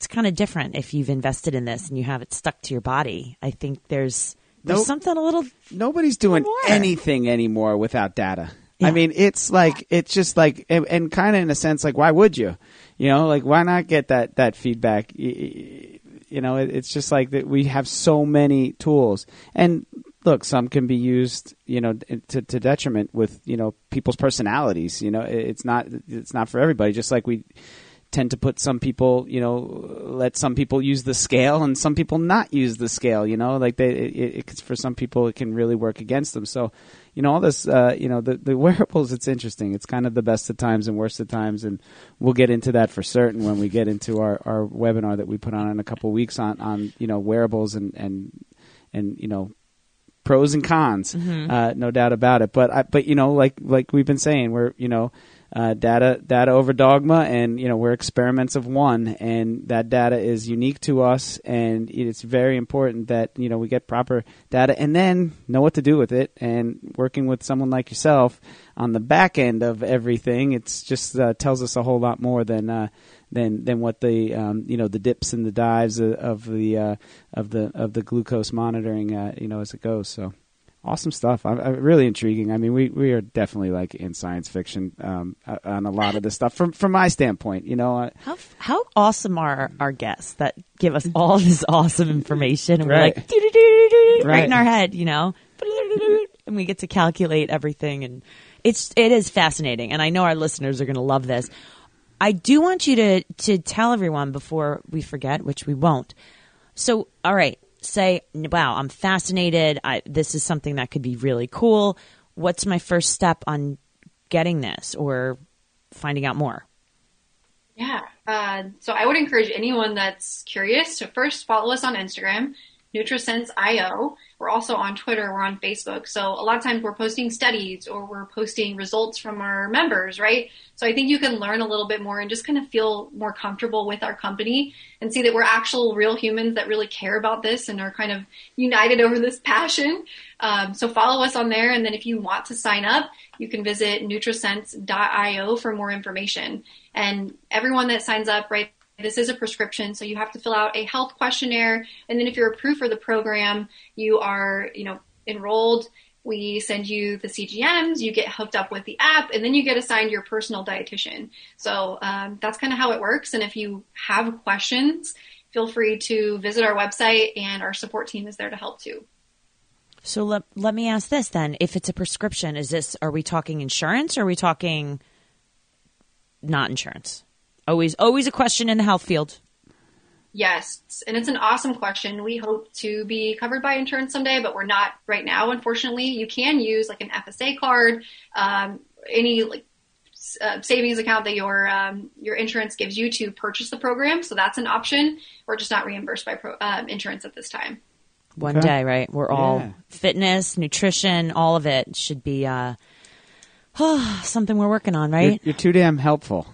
it's kind of different if you've invested in this and you have it stuck to your body. I think there's something a little. Nobody's doing anything anymore without data. Yeah. I mean, it's like, it's just like, and kind of in a sense, like, why would you? You know, like, why not get that feedback? You know, it's just like that we have so many tools. And look, some can be used, you know, to detriment with, you know, people's personalities. You know, it's not for everybody. Just like we tend to put some people, you know, let some people use the scale and some people not use the scale, you know, like for some people it can really work against them. So, you know, all this, you know, the wearables, it's interesting. It's kind of the best of times and worst of times. And we'll get into that for certain when we get into our webinar that we put on in a couple of weeks on, you know, wearables and you know, pros and cons, mm-hmm. No doubt about it. But, you know, like we've been saying, we're, you know, data over dogma, and you know, we're experiments of one, and that data is unique to us, and it's very important that, you know, we get proper data and then know what to do with it. And working with someone like yourself on the back end of everything, it's just tells us a whole lot more than what the you know, the dips and the dives of the glucose monitoring you know, as it goes. So awesome stuff. I'm really intriguing. I mean, we are definitely like in science fiction on a lot of this stuff from my standpoint, you know. How awesome are our guests that give us all this awesome information, and right. We're like, right in our head, you know, and we get to calculate everything. And it is fascinating. And I know our listeners are going to love this. I do want you to tell everyone before we forget, which we won't. So, all right. Say, wow, I'm fascinated. This is something that could be really cool. What's my first step on getting this or finding out more? Yeah. So I would encourage anyone that's curious to first follow us on Instagram, Nutrisense.io. We're also on Twitter. We're on Facebook. So a lot of times we're posting studies or we're posting results from our members, right? So I think you can learn a little bit more and just kind of feel more comfortable with our company and see that we're actual real humans that really care about this and are kind of united over this passion. So follow us on there. And then if you want to sign up, you can visit Nutrisense.io for more information. And everyone that signs up, right, this is a prescription, so you have to fill out a health questionnaire. And then if you're approved for the program, you are, you know, enrolled. We send you the CGMs, you get hooked up with the app, and then you get assigned your personal dietitian. So that's kind of how it works. And if you have questions, feel free to visit our website, and our support team is there to help too. So let me ask this then. If it's a prescription, are we talking insurance or are we talking not insurance? Always a question in the health field. Yes, and it's an awesome question. We hope to be covered by insurance someday, but we're not right now, unfortunately. You can use like an FSA card, any like savings account that your insurance gives you to purchase the program. So that's an option. We're just not reimbursed by insurance at this time. One day, right? We're all fitness, nutrition, all of it should be something we're working on, right? You're too damn helpful.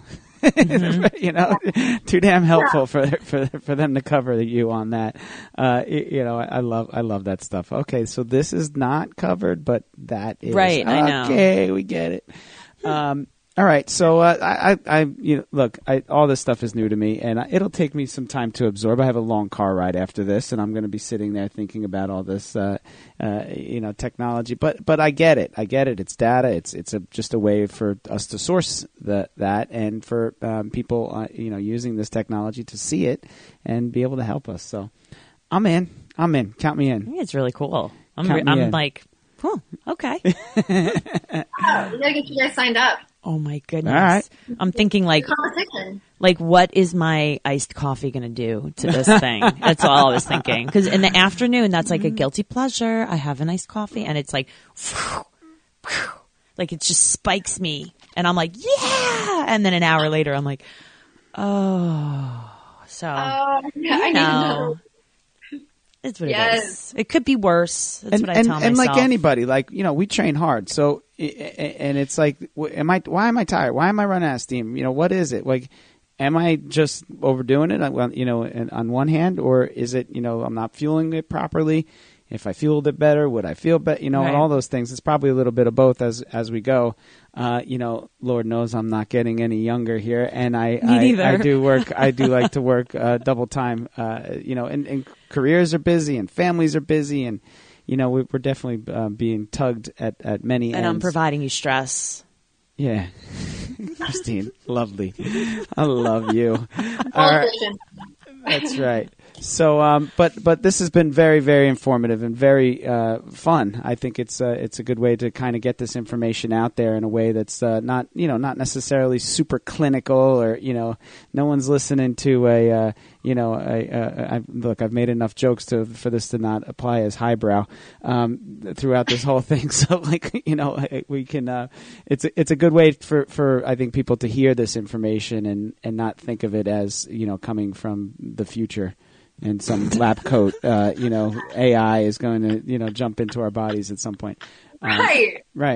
Mm-hmm. You know, too damn helpful for them to cover you on that. You know, I love that stuff. Okay, so this is not covered, but that is right. I know. Okay, we get it. All right, so all this stuff is new to me, and it'll take me some time to absorb. I have a long car ride after this, and I'm going to be sitting there thinking about all this, you know, technology. But I get it. It's data. It's just a way for us to source that, and for people, you know, using this technology to see it and be able to help us. So I'm in. Count me in. I think it's really cool. I'm like, oh, okay. Wow, we got to get you guys signed up. Oh my goodness. All right. I'm thinking like what is my iced coffee going to do to this thing? That's all I was thinking. Cause in the afternoon, that's like a guilty pleasure. I have an iced coffee and it's like, like it just spikes me. And I'm like, yeah. And then an hour later, I'm like, oh, so I know. It's what it is. It could be worse. That's what I tell myself. And like anybody, like, you know, we train hard. So, and it's like, why am I tired? Why am I running out of steam? You know, what is it? Like, am I just overdoing it, you know, on one hand, or is it, you know, I'm not fueling it properly? If I fueled it better, would I feel better? You know, right. And all those things. It's probably a little bit of both as we go. You know, Lord knows I'm not getting any younger here, and I do work. I do like to work double time. You know, and careers are busy, and families are busy, and you know we're definitely being tugged at many ends. And I'm providing you stress. Yeah, Christine, lovely. I love you. All right. That's right. So, but this has been very, very informative and very fun. I think it's a good way to kind of get this information out there in a way that's not, you know, not necessarily super clinical, or you know, no one's listening to a you know, look, I've made enough jokes for this to not apply as highbrow throughout this whole thing. So, like, you know, we can it's a good way for I think people to hear this information and not think of it as, you know, coming from the future. And some lab coat, you know, AI is going to, you know, jump into our bodies at some point. Right. Well,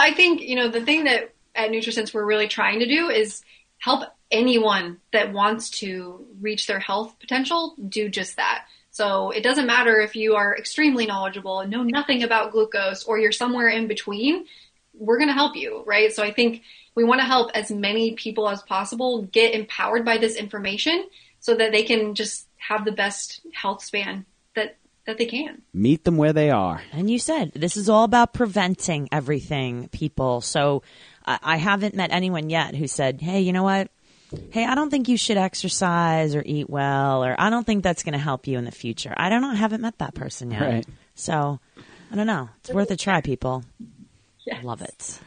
I think, you know, the thing that at Nutrisense we're really trying to do is help anyone that wants to reach their health potential do just that. So it doesn't matter if you are extremely knowledgeable and know nothing about glucose, or you're somewhere in between, we're going to help you, right? So I think we want to help as many people as possible get empowered by this information so that they can just have the best health span that they can. Meet them where they are. And you said this is all about preventing everything, people. So I haven't met anyone yet who said, hey, you know what? Hey, I don't think you should exercise or eat well, or I don't think that's going to help you in the future. I don't know. I haven't met that person yet. Right. So I don't know. It's worth a try, people. Yes. Love it.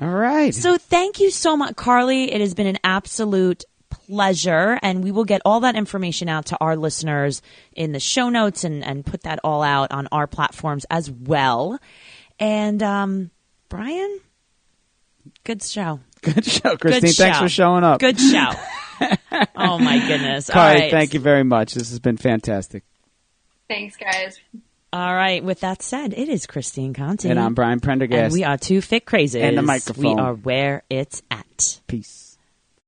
All right. So thank you so much, Carly. It has been an absolute pleasure, and we will get all that information out to our listeners in the show notes and put that all out on our platforms as well. And Brian, good show, Christine. Thanks for showing up. Good show. Oh my goodness. All right, thank you very much. This has been fantastic. Thanks, guys. All right. With that said, it is Christine Conti, and I'm Brian Prendergast, and we are Two Fit Crazies, and the microphone. We are where it's at. Peace.